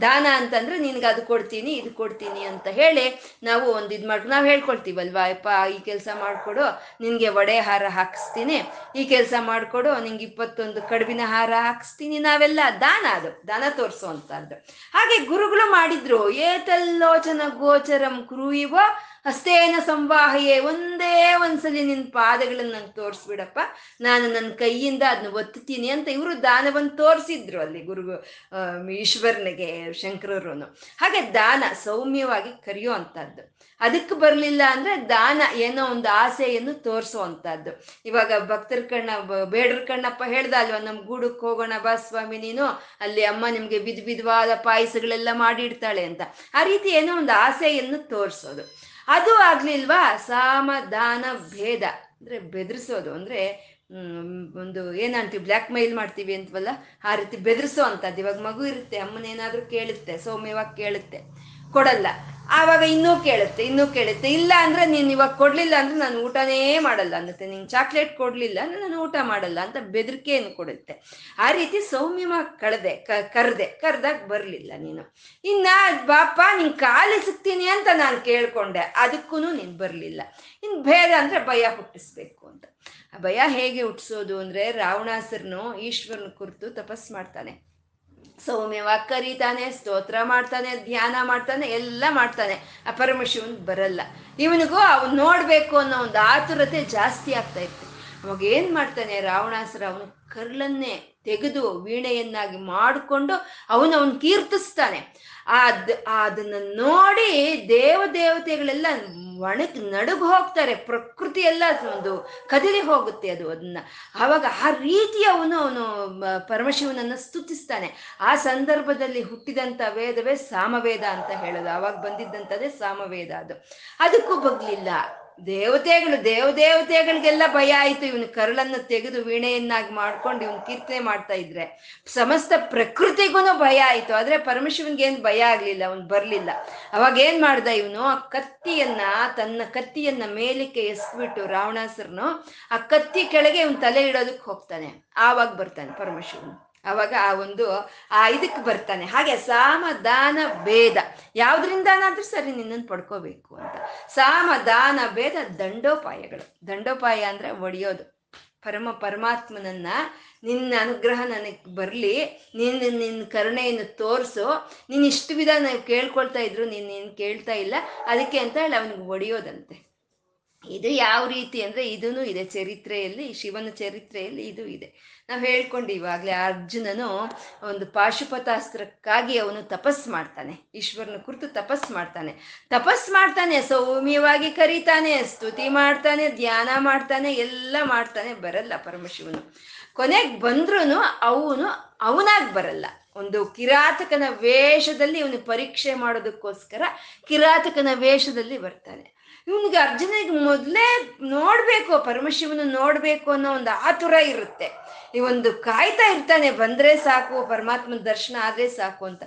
ದಾನ ಅಂತಂದ್ರೆ ನಿನ್ಗೆ ಅದು ಕೊಡ್ತೀನಿ ಇದು ಕೊಡ್ತೀನಿ ಅಂತ ಹೇಳಿ ನಾವು ಒಂದು ಇದ್ ಮಾಡ್ಕೊ ನಾವು ಹೇಳ್ಕೊಳ್ತೀವಲ್ವಾ, ಅಪ್ಪ ಈ ಕೆಲಸ ಮಾಡಿಕೊಡು ನಿನ್ಗೆ ವಡೆ ಹಾರ ಹಾಕಿಸ್ತೀನಿ, ಈ ಕೆಲಸ ಮಾಡಿಕೊಡು ನಿಂಗೆ ಇಪ್ಪತ್ತೊಂದು ಕಡುಬಿನ ಹಾರ ಹಾಕಿಸ್ತೀನಿ, ನಾವೆಲ್ಲ ದಾನ, ಅದು ದಾನ ತೋರಿಸೋ ಅಂತದ್ದು. ಹಾಗೆ ಗುರುಗಳು ಮಾಡಿದ್ರು, ಏತಲ್ಲೋಚನ ಗೋಚರಂ ಕ್ರೂಯಿವ ಹಸ್ತೇನ ಸಂವಾಹಯೇ, ಒಂದೇ ಒಂದ್ಸಲಿ ನಿನ್ ಪಾದಗಳನ್ನ ನಂಗೆ ತೋರಿಸ್ಬಿಡಪ್ಪ, ನಾನು ನನ್ನ ಕೈಯಿಂದ ಅದನ್ನ ಒತ್ತೀನಿ ಅಂತ ಇವರು ದಾನವನ್ನು ತೋರಿಸಿದ್ರು ಅಲ್ಲಿ ಗುರು ಈಶ್ವರನಿಗೆ ಶಂಕರರುನು. ಹಾಗೆ ದಾನ ಸೌಮ್ಯವಾಗಿ ಕರೆಯುವಂಥದ್ದು, ಅದಕ್ಕೆ ಬರಲಿಲ್ಲ ಅಂದ್ರೆ ದಾನ ಏನೋ ಒಂದು ಆಸೆಯನ್ನು ತೋರಿಸುವಂಥದ್ದು. ಇವಾಗ ಭಕ್ತರ ಕಣ್ಣ ಬೇಡರ ಕಣ್ಣಪ್ಪ ಹೇಳ್ದ ಅಲ್ವಾ, ನಮ್ಮ ಗೂಡಕ್ಕೆ ಹೋಗೋಣ ಬಾ ಸ್ವಾಮಿ ನೀನು, ಅಲ್ಲಿ ಅಮ್ಮ ನಿಮ್ಗೆ ವಿಧ ವಿಧವಾದ ಪಾಯಸಗಳೆಲ್ಲ ಮಾಡಿಡ್ತಾಳೆ ಅಂತ. ಆ ರೀತಿ ಏನೋ ಒಂದು ಆಸೆಯನ್ನು ತೋರಿಸೋದು ಅದು ಆಗ್ಲಿಲ್ವಾ. ಸಾಮದಾನ ಭೇದ ಅಂದ್ರೆ ಬೆದರಿಸೋದು, ಅಂದ್ರೆ ಒಂದು ಏನಂತೀವಿ ಬ್ಲ್ಯಾಕ್ ಮೇಲ್ ಮಾಡ್ತೀವಿ ಅಂತವಲ್ಲ, ಆ ರೀತಿ ಬೆದರಿಸೋ ಅಂತದ್ದು. ಇವಾಗ ಮಗು ಇರುತ್ತೆ, ಅಮ್ಮನೇನಾದ್ರೂ ಕೇಳುತ್ತೆ, ಸೌಮ್ಯವಾಗಿ ಕೇಳುತ್ತೆ, ಕೊಡಲ್ಲ, ಆವಾಗ ಇನ್ನೂ ಕೇಳುತ್ತೆ ಇನ್ನೂ ಕೇಳುತ್ತೆ, ಇಲ್ಲ ಅಂದ್ರೆ ನೀನು ಇವಾಗ ಕೊಡ್ಲಿಲ್ಲ ಅಂದ್ರೆ ನಾನು ಊಟನೇ ಮಾಡಲ್ಲ ಅನ್ನತ್ತೆ, ನಿಂಗೆ ಚಾಕ್ಲೇಟ್ ಕೊಡ್ಲಿಲ್ಲ ಅಂದ್ರೆ ನಾನು ಊಟ ಮಾಡಲ್ಲ ಅಂತ ಬೆದರಿಕೆಯನ್ನು ಕೊಡುತ್ತೆ. ಆ ರೀತಿ ಸೌಮ್ಯವಾಗಿ ಕಳೆದೆ ಕರೆದೆ ಕರೆದಾಗ ಬರ್ಲಿಲ್ಲ ನೀನು, ಇನ್ನ ಬಾಪ ನಿನ್ ಕಾಲಿ ಸಿಗ್ತೀನಿ ಅಂತ ನಾನು ಕೇಳ್ಕೊಂಡೆ, ಅದಕ್ಕೂ ನೀನ್ ಬರ್ಲಿಲ್ಲ. ಇನ್ ಭೇದ ಅಂದ್ರೆ ಭಯ ಹುಟ್ಟಿಸ್ಬೇಕು ಅಂತ. ಆ ಭಯ ಹೇಗೆ ಹುಟ್ಟಿಸೋದು ಅಂದ್ರೆ, ರಾವಣಾಸುರನು ಈಶ್ವರನ ಕುರಿತು ತಪಸ್ ಮಾಡ್ತಾನೆ, ಸೌಮ್ಯವಾಗಿ ಕರೀತಾನೆ, ಸ್ತೋತ್ರ ಮಾಡ್ತಾನೆ, ಧ್ಯಾನ ಮಾಡ್ತಾನೆ, ಎಲ್ಲ ಮಾಡ್ತಾನೆ. ಆ ಪರಮಶಿವನ್ ಬರಲ್ಲ, ಇವನಿಗೂ ಅವ್ನು ನೋಡ್ಬೇಕು ಅನ್ನೋ ಒಂದು ಆತುರತೆ ಜಾಸ್ತಿ ಆಗ್ತಾ ಇತ್ತು. ಅವಾಗ ಏನ್ ಮಾಡ್ತಾನೆ ರಾವಣಾಸುರ, ಅವನು ಕರ್ಲನ್ನೇ ತೆಗೆದು ವೀಣೆಯನ್ನಾಗಿ ಮಾಡಿಕೊಂಡು ಅವನು ಅವನು ಕೀರ್ತಿಸ್ತಾನೆ. ಅದ್ ಅದನ್ನ ನೋಡಿ ದೇವ ದೇವತೆಗಳೆಲ್ಲ ಒಣಗಿ ನಡುಗು ಹೋಗ್ತಾರೆ, ಪ್ರಕೃತಿ ಎಲ್ಲ ಒಂದು ಕದಲಿ ಹೋಗುತ್ತೆ ಅದು ಅದನ್ನ. ಆವಾಗ ಆ ರೀತಿ ಅವನು ಅವನು ಪರಮಶಿವನನ್ನ ಸ್ತುತಿಸ್ತಾನೆ. ಆ ಸಂದರ್ಭದಲ್ಲಿ ಹುಟ್ಟಿದಂಥ ವೇದವೇ ಸಾಮವೇದ ಅಂತ ಹೇಳೋದು, ಆವಾಗ ಬಂದಿದ್ದಂಥದ್ದೇ ಸಾಮವೇದ ಅದು. ಅದಕ್ಕೂ ಬಗ್ಲಿಲ್ಲ. ದೇವತೆಗಳು ದೇವ ದೇವತೆಗಳಿಗೆಲ್ಲ ಭಯ ಆಯಿತು, ಇವನು ಕರಳನ್ನು ತೆಗೆದು ವೀಣೆಯನ್ನಾಗಿ ಮಾಡ್ಕೊಂಡು ಇವನು ಕೀರ್ತನೆ ಮಾಡ್ತಾ ಇದ್ರೆ. ಸಮಸ್ತ ಪ್ರಕೃತಿಗೂ ಭಯ ಆಯಿತು, ಆದರೆ ಪರಮಶಿವನ್ಗೆ ಏನು ಭಯ ಆಗಲಿಲ್ಲ, ಅವನು ಬರಲಿಲ್ಲ. ಅವಾಗ ಏನು ಮಾಡ್ದ ಇವನು, ಆ ಕತ್ತಿಯನ್ನ ತನ್ನ ಕತ್ತಿಯನ್ನ ಮೇಲಕ್ಕೆ ಎಸ್ಬಿಟ್ಟು ರಾವಣಾಸುರನು ಆ ಕತ್ತಿ ಕೆಳಗೆ ಇವನು ತಲೆ ಇಡೋದಕ್ಕೆ ಹೋಗ್ತಾನೆ. ಆವಾಗ ಬರ್ತಾನೆ ಪರಮಶಿವನು, ಅವಾಗ ಆ ಒಂದು ಆ ಇದಕ್ಕೆ ಬರ್ತಾನೆ. ಹಾಗೆ ಸಾಮದಾನ ಭೇದ, ಯಾವುದ್ರಿಂದಾನಾದ್ರೂ ಸರಿ ನಿನ್ನನ್ನು ಪಡ್ಕೋಬೇಕು ಅಂತ. ಸಾಮದಾನ ಭೇದ ದಂಡೋಪಾಯಗಳು. ದಂಡೋಪಾಯ ಅಂದ್ರೆ ಒಡೆಯೋದು, ಪರಮ ಪರಮಾತ್ಮನನ್ನ ನಿನ್ನ ಅನುಗ್ರಹ ನನಗೆ ಬರಲಿ, ನಿನ್ನ ನಿನ್ನ ಕರುಣೆಯನ್ನು ತೋರಿಸು, ನೀನು ಇಷ್ಟು ವಿಧ ನಾವು ಕೇಳ್ಕೊಳ್ತಾ ಇದ್ರು ನೀನು ನೀನು ಕೇಳ್ತಾ ಇಲ್ಲ, ಅದಕ್ಕೆ ಅಂತ ಹೇಳಿ ಅವನಿಗೆ ಒಡೆಯೋದಂತೆ. ಇದು ಯಾವ ರೀತಿ ಅಂದರೆ, ಇದೂ ಇದೆ ಚರಿತ್ರೆಯಲ್ಲಿ, ಶಿವನ ಚರಿತ್ರೆಯಲ್ಲಿ ಇದು ಇದೆ. ನಾವು ಹೇಳ್ಕೊಂಡು ಇವಾಗಲೇ ಅರ್ಜುನನು ಒಂದು ಪಾಶುಪತಾಸ್ತ್ರಕ್ಕಾಗಿ ಅವನು ತಪಸ್ ಮಾಡ್ತಾನೆ, ಈಶ್ವರನ ಕುರಿತು ತಪಸ್ ಮಾಡ್ತಾನೆ ತಪಸ್ ಮಾಡ್ತಾನೆ ಸೌಮ್ಯವಾಗಿ ಕರೀತಾನೆ, ಸ್ತುತಿ ಮಾಡ್ತಾನೆ, ಧ್ಯಾನ ಮಾಡ್ತಾನೆ, ಎಲ್ಲ ಮಾಡ್ತಾನೆ, ಬರಲ್ಲ ಪರಮಶಿವನು. ಕೊನೆಗೆ ಬಂದ್ರೂ ಅವನು ಅವನಾಗಿ ಬರಲ್ಲ. ಒಂದು ಕಿರಾತಕನ ವೇಷದಲ್ಲಿ ಇವನು ಪರೀಕ್ಷೆ ಮಾಡೋದಕ್ಕೋಸ್ಕರ ಕಿರಾತಕನ ವೇಷದಲ್ಲಿ ಬರ್ತಾನೆ. ಇವನಿಗೆ ಅರ್ಜುನಿಗೆ ಮೊದಲೇ ನೋಡ್ಬೇಕು, ಪರಮಶಿವನು ನೋಡ್ಬೇಕು ಅನ್ನೋ ಒಂದು ಆತುರ ಇರುತ್ತೆ. ಇವೊಂದು ಕಾಯ್ತಾ ಇರ್ತಾನೆ, ಬಂದ್ರೆ ಸಾಕು ಪರಮಾತ್ಮನ ದರ್ಶನ ಆದ್ರೆ ಸಾಕು ಅಂತ.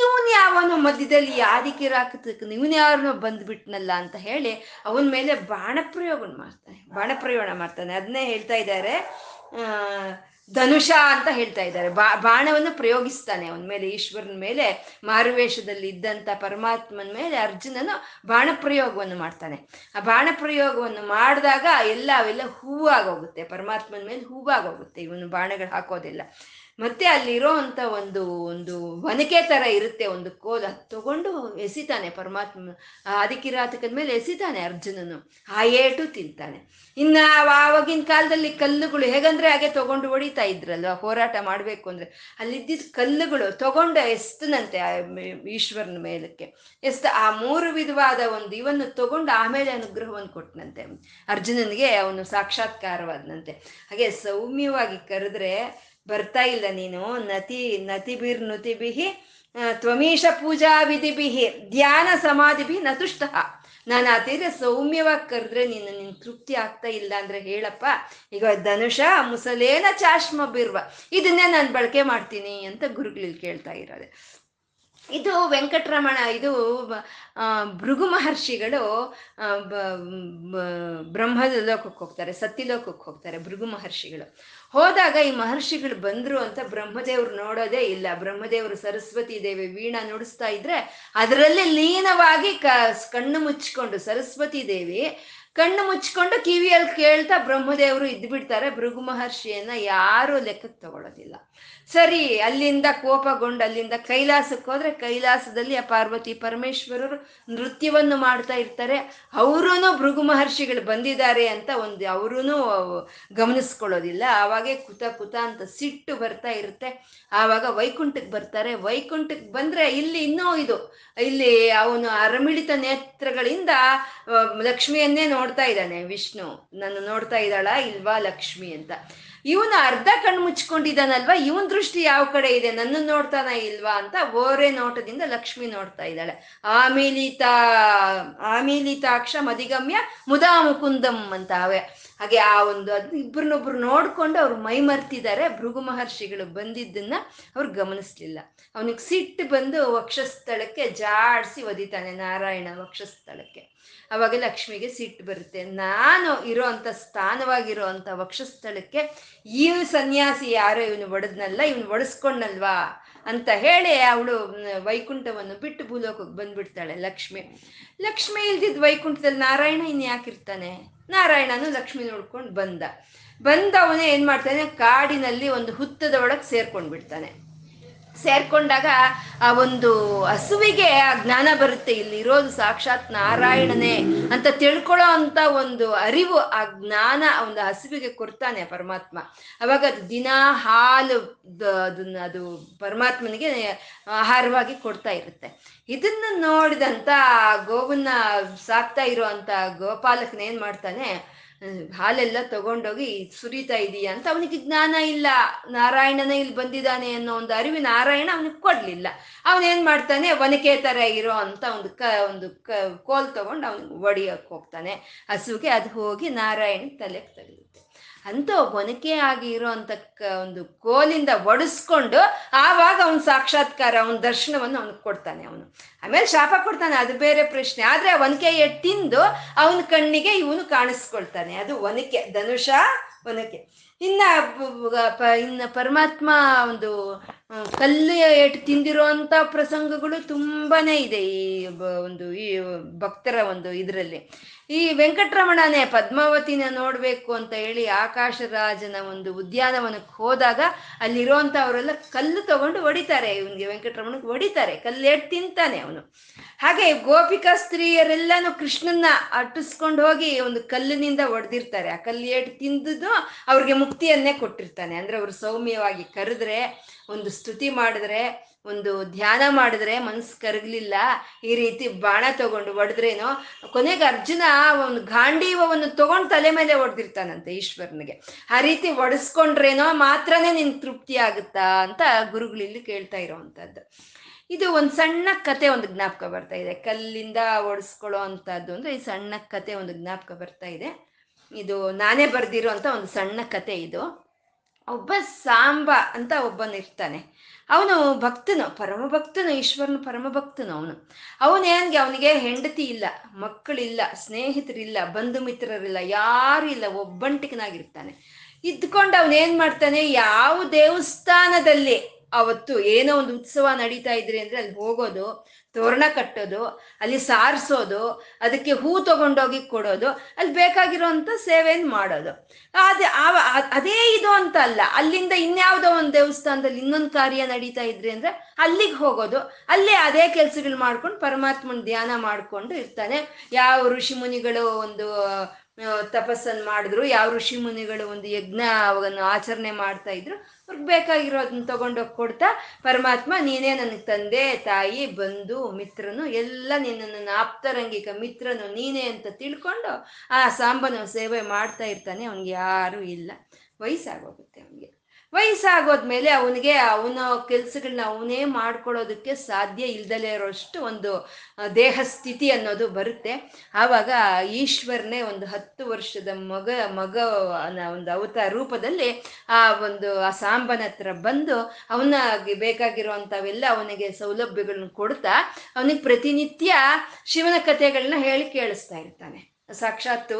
ಇವನ್ ಯಾವನು ಮಧ್ಯದಲ್ಲಿ ಯಾದಿಕಿರ ಹಾಕತಕ್ಕ ಇವನ್ ಯಾರನ್ನೋ ಬಂದ್ಬಿಟ್ನಲ್ಲ ಅಂತ ಹೇಳಿ ಅವನ ಮೇಲೆ ಬಾಣ ಪ್ರಯೋಗ ಮಾಡ್ತಾನೆ ಬಾಣ ಪ್ರಯೋಗ ಮಾಡ್ತಾನೆ ಅದನ್ನೇ ಹೇಳ್ತಾ ಇದ್ದಾರೆ ಧನುಷ ಅಂತ ಹೇಳ್ತಾ ಇದ್ದಾರೆ. ಬಾ ಬಾಣವನ್ನು ಪ್ರಯೋಗಿಸ್ತಾನೆ ಅವನ ಮೇಲೆ, ಈಶ್ವರನ ಮೇಲೆ, ಮಾರುವೇಷದಲ್ಲಿ ಇದ್ದಂಥ ಪರಮಾತ್ಮನ ಮೇಲೆ ಅರ್ಜುನನು ಬಾಣ ಪ್ರಯೋಗವನ್ನು ಮಾಡ್ತಾನೆ. ಆ ಬಾಣ ಪ್ರಯೋಗವನ್ನು ಮಾಡಿದಾಗ ಎಲ್ಲ ಅವೆಲ್ಲ ಹೂವಾಗೋಗುತ್ತೆ, ಪರಮಾತ್ಮನ ಮೇಲೆ ಹೂವಾಗೋಗುತ್ತೆ, ಇವನು ಬಾಣಗಳು ಹಾಕೋದಿಲ್ಲ. ಮತ್ತೆ ಅಲ್ಲಿರೋ ಅಂತ ಒಂದು ಒಂದು ಒನಕೆ ಥರ ಇರುತ್ತೆ ಒಂದು ಕೋಲ, ತಗೊಂಡು ಎಸಿತಾನೆ ಪರಮಾತ್ಮ ಆದಿಕಿರಾತಕದ ಮೇಲೆ ಎಸಿತಾನೆ ಅರ್ಜುನನು. ಆ ಏಟು ತಿಂತಾನೆ. ಇನ್ನು ಆವಾಗಿನ ಕಾಲದಲ್ಲಿ ಕಲ್ಲುಗಳು ಹೇಗಂದ್ರೆ ಹಾಗೆ ತಗೊಂಡು ಹೊಡಿತಾ ಇದ್ರಲ್ವ, ಹೋರಾಟ ಮಾಡಬೇಕು ಅಂದರೆ ಅಲ್ಲಿದ್ದಿದ್ದ ಕಲ್ಲುಗಳು ತಗೊಂಡು ಎಸ್ತನಂತೆ ಈಶ್ವರನ ಮೇಲಕ್ಕೆ ಎಸ್ತ. ಆ ಮೂರು ವಿಧವಾದ ಒಂದು ಇವನ್ನು ತಗೊಂಡು ಆಮೇಲೆ ಅನುಗ್ರಹವನ್ನು ಕೊಟ್ಟನಂತೆ ಅರ್ಜುನನಿಗೆ, ಅವನು ಸಾಕ್ಷಾತ್ಕಾರವಾದನಂತೆ. ಹಾಗೆ ಸೌಮ್ಯವಾಗಿ ಕರೆದ್ರೆ ಬರ್ತಾ ಇಲ್ಲ ನೀನು. ನತಿ ನತಿಭಿರ್ ನುತಿಭಿಹಿ ತ್ವಮೀಶ ಪೂಜಾ ವಿಧಿಭಿಹಿ ಧ್ಯಾನ ಸಮಾಧಿಭಿ ನತುಷ್ಟಃ. ನಾನು ಆ ತೀರ ಸೌಮ್ಯವಾಗಿ ಕರೆದ್ರೆ ನೀನು ನಿನ್ನ ತೃಪ್ತಿ ಆಗ್ತಾ ಇಲ್ಲ ಅಂದರೆ ಹೇಳಪ್ಪ, ಈಗ ಧನುಷ ಮುಸಲೇನ ಚಾಶ್ಮ ಬಿರ್ವ ಇದನ್ನೇ ನಾನು ಬಳಕೆ ಮಾಡ್ತೀನಿ ಅಂತ ಗುರುಗಳಲ್ಲಿ ಕೇಳ್ತಾ ಇರೋದೆ. ಇದು ವೆಂಕಟರಮಣ ಇದು ಭೃಗು ಮಹರ್ಷಿಗಳು ಬ್ರಹ್ಮಲೋಕಕ್ಕೆ ಹೋಗ್ತಾರೆ, ಸತ್ಯಲೋಕಕ್ಕೆ ಹೋಗ್ತಾರೆ ಭೃಗು ಮಹರ್ಷಿಗಳು. ಹೋದಾಗ ಈ ಮಹರ್ಷಿಗಳು ಬಂದ್ರು ಅಂತ ಬ್ರಹ್ಮದೇವರು ನೋಡೋದೇ ಇಲ್ಲ. ಬ್ರಹ್ಮದೇವರು ಸರಸ್ವತಿ ದೇವಿ ವೀಣಾ ನುಡಿಸ್ತಾ ಇದ್ರೆ ಅದರಲ್ಲೇ ಲೀನವಾಗಿ ಕ ಕಣ್ಣು ಮುಚ್ಕೊಂಡು ಸರಸ್ವತಿ ದೇವಿ ಕಣ್ಣು ಮುಚ್ಕೊಂಡು ಕಿವಿಯಲ್ಲಿ ಕೇಳ್ತಾ ಬ್ರಹ್ಮದೇವರು ಇದ್ಬಿಡ್ತಾರೆ. ಭೃಗು ಮಹರ್ಷಿಯನ್ನ ಯಾರೂ ಲೆಕ್ಕಕ್ಕೆ ತಗೊಳ್ಳೋದಿಲ್ಲ. ಸರಿ, ಅಲ್ಲಿಂದ ಕೋಪಗೊಂಡು ಅಲ್ಲಿಂದ ಕೈಲಾಸಕ್ಕೆ ಹೋದ್ರೆ ಕೈಲಾಸದಲ್ಲಿ ಆ ಪಾರ್ವತಿ ಪರಮೇಶ್ವರರು ನೃತ್ಯವನ್ನು ಮಾಡ್ತಾ ಇರ್ತಾರೆ. ಅವರೂ ಭೃಗು ಮಹರ್ಷಿಗಳು ಬಂದಿದ್ದಾರೆ ಅಂತ ಒಂದು ಅವರೂ ಗಮನಿಸ್ಕೊಳ್ಳೋದಿಲ್ಲ. ಆವಾಗೆ ಕುತ ಕುತ ಅಂತ ಸಿಟ್ಟು ಬರ್ತಾ ಇರುತ್ತೆ. ಆವಾಗ ವೈಕುಂಠಕ್ಕೆ ಬರ್ತಾರೆ. ವೈಕುಂಠಕ್ಕೆ ಬಂದ್ರೆ ಇಲ್ಲಿ ಇನ್ನೂ ಇದು ಇಲ್ಲಿ ಅವನು ಅರಮಿಳಿತ ನೇತ್ರಗಳಿಂದ ಲಕ್ಷ್ಮಿಯನ್ನೇ ನೋಡ್ತಾ ಇದ್ದಾನೆ ವಿಷ್ಣು. ನಾನು ನೋಡ್ತಾ ಇದ್ದಾಳ ಇಲ್ವಾ ಲಕ್ಷ್ಮಿ ಅಂತ. ಇವನು ಅರ್ಧ ಕಣ್ಣು ಮುಚ್ಕೊಂಡಿದ್ದಾನಲ್ವಾ, ಇವನ್ ದೃಷ್ಟಿ ಯಾವ ಕಡೆ ಇದೆ, ನನ್ನ ನೋಡ್ತಾನ ಇಲ್ವಾ ಅಂತ ಓರೆ ನೋಟದಿಂದ ಲಕ್ಷ್ಮಿ ನೋಡ್ತಾ ಇದ್ದಾಳೆ. ಆಮೇಲಿತ ಆಮೇಲಿತಾಕ್ಷ ಮಧಿಗಮ್ಯ ಮುದಾ ಮುಕುಂದಂ ಅಂತ ಅವೆ ಹಾಗೆ ಆ ಒಂದು ಅದ್ ಇಬ್ರನ್ನೊಬ್ರು ನೋಡ್ಕೊಂಡು ಅವ್ರು ಮೈ ಮರ್ತಿದ್ದಾರೆ. ಭೃಗು ಮಹರ್ಷಿಗಳು ಬಂದಿದ್ದನ್ನ ಅವ್ರು ಗಮನಿಸ್ಲಿಲ್ಲ. ಅವನಿಗೆ ಸಿಟ್ಟು ಬಂದು ವಕ್ಷಸ್ಥಳಕ್ಕೆ ಜಾಡ್ಸಿ ಒದಿತಾನೆ ನಾರಾಯಣ ವಕ್ಷಸ್ಥಳಕ್ಕೆ. ಅವಾಗ ಲಕ್ಷ್ಮಿಗೆ ಸಿಟ್ಟು ಬರುತ್ತೆ. ನಾನು ಇರೋ ಅಂಥ ಸ್ಥಾನವಾಗಿರೋ ಅಂಥ ವಕ್ಷಸ್ಥಳಕ್ಕೆ ಈ ಸನ್ಯಾಸಿ ಯಾರೋ ಇವನು ಒಡೆದ್ನಲ್ಲ, ಇವನು ಒಡಿಸ್ಕೊಂಡಲ್ವಾ ಅಂತ ಹೇಳಿ ಅವಳು ವೈಕುಂಠವನ್ನು ಬಿಟ್ಟು ಭೂಲೋಕಕ್ಕೆ ಬಂದ್ಬಿಡ್ತಾಳೆ ಲಕ್ಷ್ಮಿ. ಲಕ್ಷ್ಮಿ ಇಲ್ದಿದ್ದು ವೈಕುಂಠದಲ್ಲಿ ನಾರಾಯಣ ಇನ್ನು ಯಾಕಿರ್ತಾನೆ? ನಾರಾಯಣನು ಲಕ್ಷ್ಮಿ ನೋಡ್ಕೊಂಡು ಬಂದ ಬಂದವನೇ ಏನು ಮಾಡ್ತಾನೆ, ಕಾಡಿನಲ್ಲಿ ಒಂದು ಹುತ್ತದ ಒಳಗೆ ಸೇರ್ಕೊಂಡು ಬಿಡ್ತಾನೆ. ಸೇರ್ಕೊಂಡಾಗ ಆ ಒಂದು ಹಸುವಿಗೆ ಆ ಜ್ಞಾನ ಬರುತ್ತೆ, ಇಲ್ಲಿ ಇರೋದು ಸಾಕ್ಷಾತ್ ನಾರಾಯಣನೇ ಅಂತ ತಿಳ್ಕೊಳ್ಳೋ ಅಂತ ಒಂದು ಅರಿವು, ಆ ಜ್ಞಾನ ಒಂದು ಹಸುವಿಗೆ ಕೊಡ್ತಾನೆ ಪರಮಾತ್ಮ. ಅವಾಗ ಅದು ದಿನಾ ಹಾಲು ಅದನ್ನ ಅದು ಪರಮಾತ್ಮನಿಗೆ ಆಹಾರವಾಗಿ ಕೊಡ್ತಾ ಇರುತ್ತೆ. ಇದನ್ನು ನೋಡಿದಂತ ಗೋವನ್ನ ಸಾಕ್ತಾ ಇರೋ ಅಂತ ಗೋಪಾಲಕನ ಏನ್ ಮಾಡ್ತಾನೆ, ಹಾಲೆಲ್ಲ ತಗೊಂಡೋಗಿ ಸುರಿತಾ ಇದೀಯ ಅಂತ. ಅವನಿಗೆ ಜ್ಞಾನ ಇಲ್ಲ, ನಾರಾಯಣನೇ ಇಲ್ಲಿ ಬಂದಿದ್ದಾನೆ ಅನ್ನೋ ಒಂದು ಅರಿವು ನಾರಾಯಣ ಅವನಿಗೆ ಕೊಡ್ಲಿಲ್ಲ. ಅವನೇನ್ ಮಾಡ್ತಾನೆ, ಒನಕೆ ತರ ಇರೋ ಅಂತ ಒಂದು ಕ ಒಂದು ಕ ಕೋಲ್ ತಗೊಂಡು ಅವನಿಗೆ ಒಡಿಯಕ್ಕೆ ಹೋಗ್ತಾನೆ ಹಸುಗೆ. ಅದು ಹೋಗಿ ನಾರಾಯಣ ತಲೆಗೆ ತಗಲುತ್ತೆ. ಅಂತ ಒನಕೆ ಆಗಿ ಇರೋ ಅಂತ ಒಂದು ಕೋಲಿಂದ ಒಡಿಸ್ಕೊಂಡು ಆವಾಗ ಅವನ ಸಾಕ್ಷಾತ್ಕಾರ, ಅವನ ದರ್ಶನವನ್ನು ಅವನಿಗೆ ಕೊಡ್ತಾನೆ. ಅವನು ಆಮೇಲೆ ಶಾಪ ಕೊಡ್ತಾನೆ, ಅದು ಬೇರೆ ಪ್ರಶ್ನೆ. ಆದರೆ ಆ ಒನಕೆಯ ತಿಂದು ಅವನ ಕಣ್ಣಿಗೆ ಇವನು ಕಾಣಿಸ್ಕೊಳ್ತಾನೆ. ಅದು ಒನಕೆ, ಧನುಷ ಒನಕೆ. ಇನ್ನ ಇನ್ನು ಪರಮಾತ್ಮ ಒಂದು ಕಲ್ಲು ಏಟು ತಿಂದಿರೋ ಅಂಥ ಪ್ರಸಂಗಗಳು ತುಂಬಾನೇ ಇದೆ ಈ ಒಂದು ಈ ಭಕ್ತರ ಒಂದು ಇದರಲ್ಲಿ. ಈ ವೆಂಕಟರಮಣನೇ ಪದ್ಮಾವತಿನ ನೋಡಬೇಕು ಅಂತ ಹೇಳಿ ಆಕಾಶರಾಜನ ಒಂದು ಉದ್ಯಾನವನಕ್ಕೆ ಹೋದಾಗ ಅಲ್ಲಿರೋಂಥ ಅವರೆಲ್ಲ ಕಲ್ಲು ತಗೊಂಡು ಹೊಡಿತಾರೆ ಇವನಿಗೆ, ವೆಂಕಟರಮಣಕ್ಕೆ ಹೊಡಿತಾರೆ, ಕಲ್ಲೇಟ್ ತಿಂತಾನೆ ಅವನು. ಹಾಗೆ ಗೋಪಿಕಾ ಸ್ತ್ರೀಯರೆಲ್ಲಾನು ಕೃಷ್ಣನ್ನ ಅಟ್ಟಿಸ್ಕೊಂಡು ಹೋಗಿ ಒಂದು ಕಲ್ಲಿನಿಂದ ಹೊಡೆದಿರ್ತಾರೆ. ಆ ಕಲ್ಲೇಟ್ ತಿಂದದ್ದು ಅವ್ರಿಗೆ ಮುಕ್ತಿಯನ್ನೇ ಕೊಟ್ಟಿರ್ತಾನೆ. ಅಂದರೆ ಅವರು ಸೌಮ್ಯವಾಗಿ ಕರೆದ್ರೆ, ಒಂದು ಸ್ತುತಿ ಮಾಡಿದ್ರೆ, ಒಂದು ಧ್ಯಾನ ಮಾಡಿದ್ರೆ ಮನಸ್ಸು ಕರಗಲಿಲ್ಲ, ಈ ರೀತಿ ಬಾಣ ತಗೊಂಡು ಹೊಡೆದ್ರೇನೋ. ಕೊನೆಗೆ ಅರ್ಜುನ ಒಂದು ಗಾಂಡೀವವನ್ನು ತಗೊಂಡು ತಲೆ ಮೇಲೆ ಹೊಡೆದಿರ್ತಾನಂತೆ ಈಶ್ವರನಿಗೆ. ಆ ರೀತಿ ಹೊಡೆಸ್ಕೊಂಡ್ರೇನೋ ಮಾತ್ರನೇ ನಿನ್ ತೃಪ್ತಿ ಆಗುತ್ತಾ ಅಂತ ಗುರುಗಳಿಲ್ಲಿ ಕೇಳ್ತಾ ಇರೋವಂಥದ್ದು. ಇದು ಒಂದು ಸಣ್ಣ ಕತೆ ಒಂದು ಜ್ಞಾಪಕ ಬರ್ತಾ ಇದೆ, ಕಲ್ಲಿಂದ ಹೊಡೆಸ್ಕೊಳ್ಳೋ ಅಂಥದ್ದು ಅಂದರೆ ಈ ಸಣ್ಣ ಕತೆ ಒಂದು ಜ್ಞಾಪಕ ಬರ್ತಾ ಇದೆ. ಇದು ನಾನೇ ಬರೆದಿರೋ ಅಂಥ ಒಂದು ಸಣ್ಣ ಕತೆ ಇದು. ಒಬ್ಬ ಸಾಂಬ ಅಂತ ಒಬ್ಬನಿರ್ತಾನೆ, ಅವನು ಭಕ್ತನು, ಪರಮ ಭಕ್ತನು, ಈಶ್ವರನ ಪರಮ ಭಕ್ತನು ಅವನು. ಅವನೇನ್ಗೆ ಅವನಿಗೆ ಹೆಂಡತಿ ಇಲ್ಲ, ಮಕ್ಕಳಿಲ್ಲ, ಸ್ನೇಹಿತರಿಲ್ಲ, ಬಂಧು ಮಿತ್ರರಿಲ್ಲ, ಯಾರೂ ಇಲ್ಲ, ಒಬ್ಬಂಟಿಕನಾಗಿರ್ತಾನೆ. ಇದ್ಕೊಂಡು ಅವನೇನ್ ಮಾಡ್ತಾನೆ, ಯಾವ ದೇವಸ್ಥಾನದಲ್ಲಿ ಅವತ್ತು ಏನೋ ಒಂದು ಉತ್ಸವ ನಡೀತಾ ಇದ್ರೆ ಅಂದರೆ ಅಲ್ಲಿ ಹೋಗೋದು, ತೋರಣ ಕಟ್ಟೋದು, ಅಲ್ಲಿ ಸಾರಿಸೋದು, ಅದಕ್ಕೆ ಹೂ ತಗೊಂಡೋಗಿ ಕೊಡೋದು, ಅಲ್ಲಿ ಬೇಕಾಗಿರೋಂಥ ಸೇವೆಯನ್ನು ಮಾಡೋದು. ಅದೇ ಅದೇ ಇದು ಅಂತ ಅಲ್ಲ, ಅಲ್ಲಿಂದ ಇನ್ಯಾವುದೋ ಒಂದು ದೇವಸ್ಥಾನದಲ್ಲಿ ಇನ್ನೊಂದು ಕಾರ್ಯ ನಡೀತಾ ಇದ್ರೆ ಅಂದರೆ ಅಲ್ಲಿಗೆ ಹೋಗೋದು, ಅಲ್ಲೇ ಅದೇ ಕೆಲಸಗಳು ಮಾಡ್ಕೊಂಡು ಪರಮಾತ್ಮನ ಧ್ಯಾನ ಮಾಡಿಕೊಂಡು ಇರ್ತಾನೆ. ಯಾವ ಋಷಿ ಮುನಿಗಳು ಒಂದು ತಪಸ್ಸನ್ನು ಮಾಡಿದ್ರು, ಯಾವ ಋಷಿ ಮುನಿಗಳು ಒಂದು ಯಜ್ಞವನ್ನು ಆಚರಣೆ ಮಾಡ್ತಾ ಇದ್ರು, ಅವ್ರಿಗೆ ಬೇಕಾಗಿರೋದನ್ನ ತಗೊಂಡೋಗಿ ಕೊಡ್ತಾ, ಪರಮಾತ್ಮ ನೀನೇ ನನಗೆ ತಂದೆ ತಾಯಿ ಬಂಧು ಮಿತ್ರನು ಎಲ್ಲ, ನಿನ್ನನ್ನು ಆಪ್ತರಂಗಿಕ ಮಿತ್ರನು ನೀನೇ ಅಂತ ತಿಳ್ಕೊಂಡು ಆ ಸಾಂಬನು ಸೇವೆ ಮಾಡ್ತಾ ಇರ್ತಾನೆ. ಅವನಿಗೆ ಯಾರೂ ಇಲ್ಲ, ವಯಸ್ಸಾಗೋಗುತ್ತೆ. ಅವನಿಗೆ ವಯಸ್ಸಾಗೋದ್ಮೇಲೆ ಅವನಿಗೆ ಅವನ ಕೆಲಸಗಳನ್ನ ಅವನೇ ಮಾಡ್ಕೊಳ್ಳೋದಕ್ಕೆ ಸಾಧ್ಯ ಇಲ್ದಲೇ ಇರೋಷ್ಟು ಒಂದು ದೇಹ ಸ್ಥಿತಿ ಅನ್ನೋದು ಬರುತ್ತೆ. ಆವಾಗ ಈಶ್ವರನೇ ಒಂದು ಹತ್ತು ವರ್ಷದ ಮಗ ಮಗನ ಒಂದು ಅವತಾರ ರೂಪದಲ್ಲಿ ಆ ಒಂದು ಆ ಸಾಂಬನ ಹತ್ರ ಬಂದು ಅವನಿಗೆ ಬೇಕಾಗಿರುವಂಥವೆಲ್ಲ ಅವನಿಗೆ ಸೌಲಭ್ಯಗಳನ್ನ ಕೊಡ್ತಾ ಅವನಿಗೆ ಪ್ರತಿನಿತ್ಯ ಶಿವನ ಕಥೆಗಳನ್ನ ಹೇಳಿ ಕೇಳಿಸ್ತಾ ಇರ್ತಾನೆ. ಸಾಕ್ಷಾತ್ತು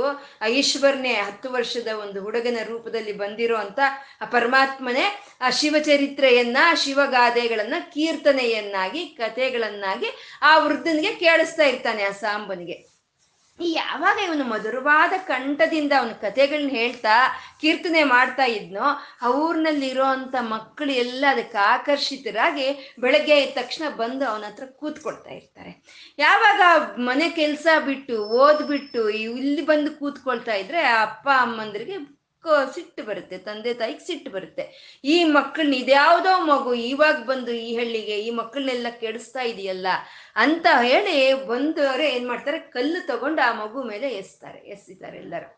ಈಶ್ವರನೇ ಹತ್ತು ವರ್ಷದ ಒಂದು ಹುಡುಗನ ರೂಪದಲ್ಲಿ ಬಂದಿರೋ ಅಂತ ಆ ಪರಮಾತ್ಮನೇ ಆ ಶಿವಚರಿತ್ರೆಯನ್ನ ಶಿವಗಾದೆಗಳನ್ನ ಕೀರ್ತನೆಯನ್ನಾಗಿ ಕಥೆಗಳನ್ನಾಗಿ ಆ ವೃದ್ಧನಿಗೆ ಕೇಳಿಸ್ತಾ ಇರ್ತಾನೆ ಆ ಸಾಂಬನಿಗೆ. ಯಾವಾಗ ಇವನು ಮಧುರವಾದ ಕಂಠದಿಂದ ಅವನ ಕಥೆಗಳನ್ನ ಹೇಳ್ತಾ ಕೀರ್ತನೆ ಮಾಡ್ತಾ ಇದ್ನೋ ಅವ್ರನ್ನಲ್ಲಿರೋ ಅಂಥ ಮಕ್ಕಳು ಎಲ್ಲ ಅದಕ್ಕೆ ಆಕರ್ಷಿತರಾಗಿ ಬೆಳಗ್ಗೆ ಇದ್ದ ತಕ್ಷಣ ಬಂದು ಅವನ ಹತ್ರ ಕೂತ್ಕೊಳ್ತಾ ಇರ್ತಾರೆ. ಯಾವಾಗ ಮನೆ ಕೆಲಸ ಬಿಟ್ಟು ಓದ್ಬಿಟ್ಟು ಇಲ್ಲಿ ಬಂದು ಕೂತ್ಕೊಳ್ತಾ ಇದ್ರೆ ಆ ಅಪ್ಪ ಅಮ್ಮಂದ್ರಿಗೆ ಸಿಟ್ಟು ಬರುತ್ತೆ, ತಂದೆ ತಾಯಿಗೆ ಸಿಟ್ಟು ಬರುತ್ತೆ. ಈ ಮಕ್ಕಳನ್ನ ಇದ್ಯಾವುದೋ ಮಗು ಇವಾಗ ಬಂದು ಈ ಹಳ್ಳಿಗೆ ಈ ಮಕ್ಕಳನ್ನೆಲ್ಲ ಕೆಡಿಸ್ತಾ ಇದೆಯಲ್ಲ ಅಂತ ಹೇಳಿ ಬಂದವರೇ ಏನ್ ಮಾಡ್ತಾರೆ, ಕಲ್ಲು ತಗೊಂಡು ಆ ಮಗು ಮೇಲೆ ಎಸ್ತಾರೆ ಎಸ್ತಾರೆ ಎಲ್ಲರೂ.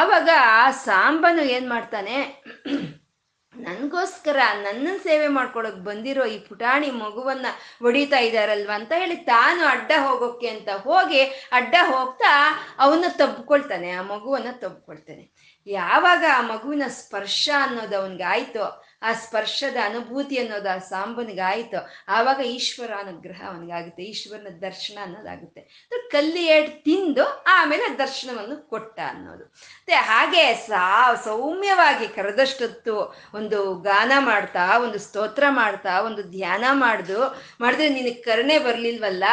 ಆವಾಗ ಆ ಸಾಂಬನು ಏನ್ ಮಾಡ್ತಾನೆ, ನನ್ಗೋಸ್ಕರ ನನ್ನನ್ನು ಸೇವೆ ಮಾಡ್ಕೊಳಕ್ ಬಂದಿರೋ ಈ ಪುಟಾಣಿ ಮಗುವನ್ನ ಹೊಡಿತಾ ಇದಾರಲ್ವ ಅಂತ ಹೇಳಿ ತಾನು ಅಡ್ಡ ಹೋಗೋಕೆ ಅಂತ ಹೋಗಿ ಅಡ್ಡ ಹೋಗ್ತಾ ಅವನ್ನ ತಬ್ಕೊಳ್ತಾನೆ, ಆ ಮಗುವನ್ನ ತಬ್ಕೊಳ್ತಾನೆ. ಯಾವಾಗ ಆ ಮಗುವಿನ ಸ್ಪರ್ಶ ಅನ್ನೋದು ಅವನಿಗಾಯ್ತೋ, ಆ ಸ್ಪರ್ಶದ ಅನುಭೂತಿ ಅನ್ನೋದು ಆ ಸಾಂಬನಿಗಾಯ್ತೋ, ಆವಾಗ ಈಶ್ವರ ಅನುಗ್ರಹ ಅವನಿಗಾಗುತ್ತೆ, ಈಶ್ವರನ ದರ್ಶನ ಅನ್ನೋದಾಗುತ್ತೆ. ಕಲ್ಲಿ ಏಟ್ ತಿಂದು ಆಮೇಲೆ ದರ್ಶನವನ್ನು ಕೊಟ್ಟ ಅನ್ನೋದು. ಮತ್ತೆ ಹಾಗೆ ಸಾ ಸೌಮ್ಯವಾಗಿ ಕರೆದಷ್ಟೊತ್ತು ಒಂದು ಗಾನ ಮಾಡ್ತಾ, ಒಂದು ಸ್ತೋತ್ರ ಮಾಡ್ತಾ, ಒಂದು ಧ್ಯಾನ ಮಾಡ್ದು ಮಾಡಿದ್ರೆ ನಿನಗೆ ಕರುಣೆ ಬರ್ಲಿಲ್ವಲ್ಲ,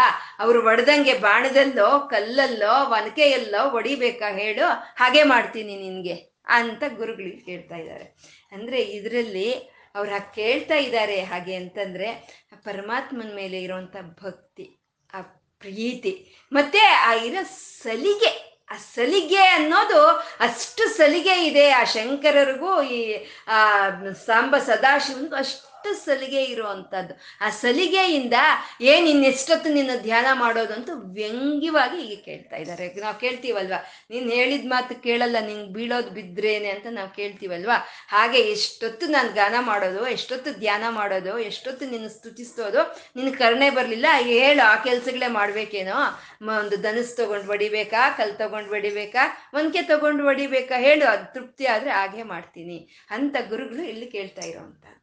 ಅವ್ರು ಒಡೆದಂಗೆ ಬಾಣದಲ್ಲೋ ಕಲ್ಲಲ್ಲೋ ಒನಕೆಯಲ್ಲೋ ಹೊಡಿಬೇಕಾ ಹೇಳು, ಹಾಗೆ ಮಾಡ್ತೀನಿ ನಿನಗೆ ಅಂತ ಗುರುಗಳಿಗೆ ಕೇಳ್ತಾ ಇದ್ದಾರೆ. ಅಂದರೆ ಇದರಲ್ಲಿ ಅವ್ರು ಹಾಗೆ ಕೇಳ್ತಾ ಇದ್ದಾರೆ, ಹಾಗೆ ಅಂತಂದರೆ ಪರಮಾತ್ಮನ ಮೇಲೆ ಇರೋವಂಥ ಭಕ್ತಿ, ಆ ಪ್ರೀತಿ, ಮತ್ತೆ ಆ ಇರೋ ಸಲಿಗೆ, ಆ ಸಲಿಗೆ ಅನ್ನೋದು ಅಷ್ಟು ಸಲಿಗೆ ಇದೆ ಆ ಶಂಕರರಿಗೂ ಈ ಆ ಸಾಂಬ ಸದಾಶಿವನಿಗೂ ಅಷ್ಟು ಸಲಿಗೆ ಇರುವಂತಹದ್ದು. ಆ ಸಲಿಗೆಯಿಂದ ಏನ್ ಇನ್ನೆಷ್ಟೊತ್ತು ನಿನ್ನ ಧ್ಯಾನ ಮಾಡೋದು ಅಂತ ವ್ಯಂಗ್ಯವಾಗಿ ಈಗ ಕೇಳ್ತಾ ಇದ್ದಾರೆ. ನಾವು ಕೇಳ್ತೀವಲ್ವಾ, ನೀನ್ ಹೇಳಿದ ಮಾತು ಕೇಳಲ್ಲ, ನಿಂಗೆ ಬೀಳೋದು ಬಿದ್ರೇನೆ ಅಂತ ನಾವು ಕೇಳ್ತೀವಲ್ವಾ. ಹಾಗೆ ಎಷ್ಟೊತ್ತು ನಾನು ಗಾನ ಮಾಡೋದು, ಎಷ್ಟೊತ್ತು ಧ್ಯಾನ ಮಾಡೋದು, ಎಷ್ಟೊತ್ತು ನಿನ್ನ ಸ್ತುತಿಸೋದು, ನಿನ್ನ ಕರುಣೆ ಬರ್ಲಿಲ್ಲ, ಹೇಳು ಆ ಕೆಲ್ಸಗಳೇ ಮಾಡ್ಬೇಕೇನೋ, ಒಂದು ಧನಸ್ ತಗೊಂಡು ಹೊಡಿಬೇಕಾ, ಕಲ್ ತಗೊಂಡು ಹೊಡಿಬೇಕಾ, ಒನಕೆ ತಗೊಂಡು ಹೊಡಿಬೇಕಾ ಹೇಳು, ಅದು ತೃಪ್ತಿ ಆದ್ರೆ ಹಾಗೆ ಮಾಡ್ತೀನಿ ಅಂತ ಗುರುಗಳು ಇಲ್ಲಿ ಕೇಳ್ತಾ ಇರೋವಂಥದ್ದು.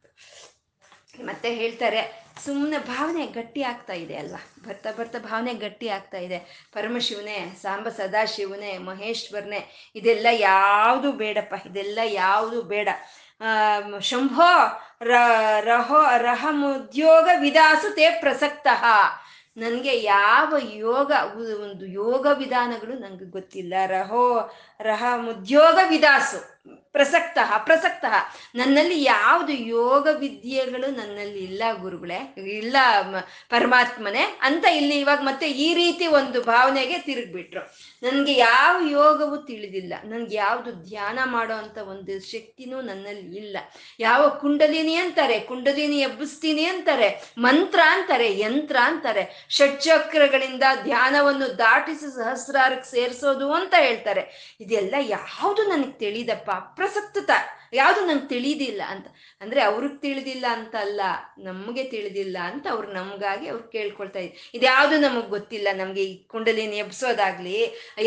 ಮತ್ತೆ ಹೇಳ್ತಾರೆ, ಸುಮ್ಮನೆ ಭಾವನೆ ಗಟ್ಟಿ ಆಗ್ತಾ ಇದೆ ಅಲ್ವಾ, ಬರ್ತಾ ಬರ್ತಾ ಭಾವನೆ ಗಟ್ಟಿ ಆಗ್ತಾ ಇದೆ. ಪರಮಶಿವನೇ, ಸಾಂಬ ಸದಾಶಿವನೇ, ಮಹೇಶ್ವರನೇ, ಇದೆಲ್ಲ ಯಾವುದು ಬೇಡಪ್ಪ, ಇದೆಲ್ಲ ಯಾವುದು ಬೇಡ. ಶಂಭೋ ರಹೋ ರಹಮುದ್ಯೋಗ ವಿದಾಸು ತೇ ಪ್ರಸಕ್ತಃ. ನನಗೆ ಯಾವ ಯೋಗ ಒಂದು ಯೋಗ ವಿಧಾನಗಳು ನನಗೆ ಗೊತ್ತಿಲ್ಲ. ರಹೋ ರಹಮುದ್ಯೋಗ ವಿದಾಸು ಪ್ರಸಕ್ತಃ ಪ್ರಸಕ್ತಃ ನನ್ನಲ್ಲಿ ಯಾವುದು ಯೋಗ ವಿದ್ಯೆಗಳು ನನ್ನಲ್ಲಿ ಇಲ್ಲ ಗುರುಗಳೇ, ಇಲ್ಲ ಪರಮಾತ್ಮನೇ ಅಂತ ಇಲ್ಲಿ ಇವಾಗ ಮತ್ತೆ ಈ ರೀತಿ ಒಂದು ಭಾವನೆಗೆ ತಿರುಗ್ಬಿಟ್ರು. ನನಗೆ ಯಾವ ಯೋಗವೂ ತಿಳಿದಿಲ್ಲ, ನನ್ಗೆ ಯಾವುದು ಧ್ಯಾನ ಮಾಡೋ ಅಂತ ಒಂದು ಶಕ್ತಿನೂ ನನ್ನಲ್ಲಿ ಇಲ್ಲ. ಯಾವ ಕುಂಡಲಿನಿ ಅಂತಾರೆ, ಕುಂಡಲಿನಿ ಎಬ್ಬಿಸ್ತೀನಿ ಅಂತಾರೆ, ಮಂತ್ರ ಅಂತಾರೆ, ಯಂತ್ರ ಅಂತಾರೆ, ಷಟ್ಚಕ್ರಗಳಿಂದ ಧ್ಯಾನವನ್ನು ದಾಟಿಸಿ ಸಹಸ್ರಾರಕ್ಕೆ ಸೇರಿಸೋದು ಅಂತ ಹೇಳ್ತಾರೆ. ಇದೆಲ್ಲ ಯಾವುದು ನನಗೆ ತಿಳಿದಪ್ಪ, ಪ್ರಸಕ್ತತ ಯಾವುದು ನಂಗೆ ತಿಳಿದಿಲ್ಲ ಅಂತ. ಅಂದ್ರೆ ಅವ್ರಿಗೆ ತಿಳಿದಿಲ್ಲ ಅಂತ ಅಲ್ಲ, ನಮಗೆ ತಿಳಿದಿಲ್ಲ ಅಂತ ಅವ್ರು ನಮಗಾಗಿ ಅವ್ರು ಕೇಳ್ಕೊಳ್ತಾ ಇದ್ರು. ಇದ್ಯಾವುದು ನಮಗ್ ಗೊತ್ತಿಲ್ಲ, ನಮ್ಗೆ ಈ ಕುಂಡಲಿನ ಎಬ್ಸೋದಾಗ್ಲಿ,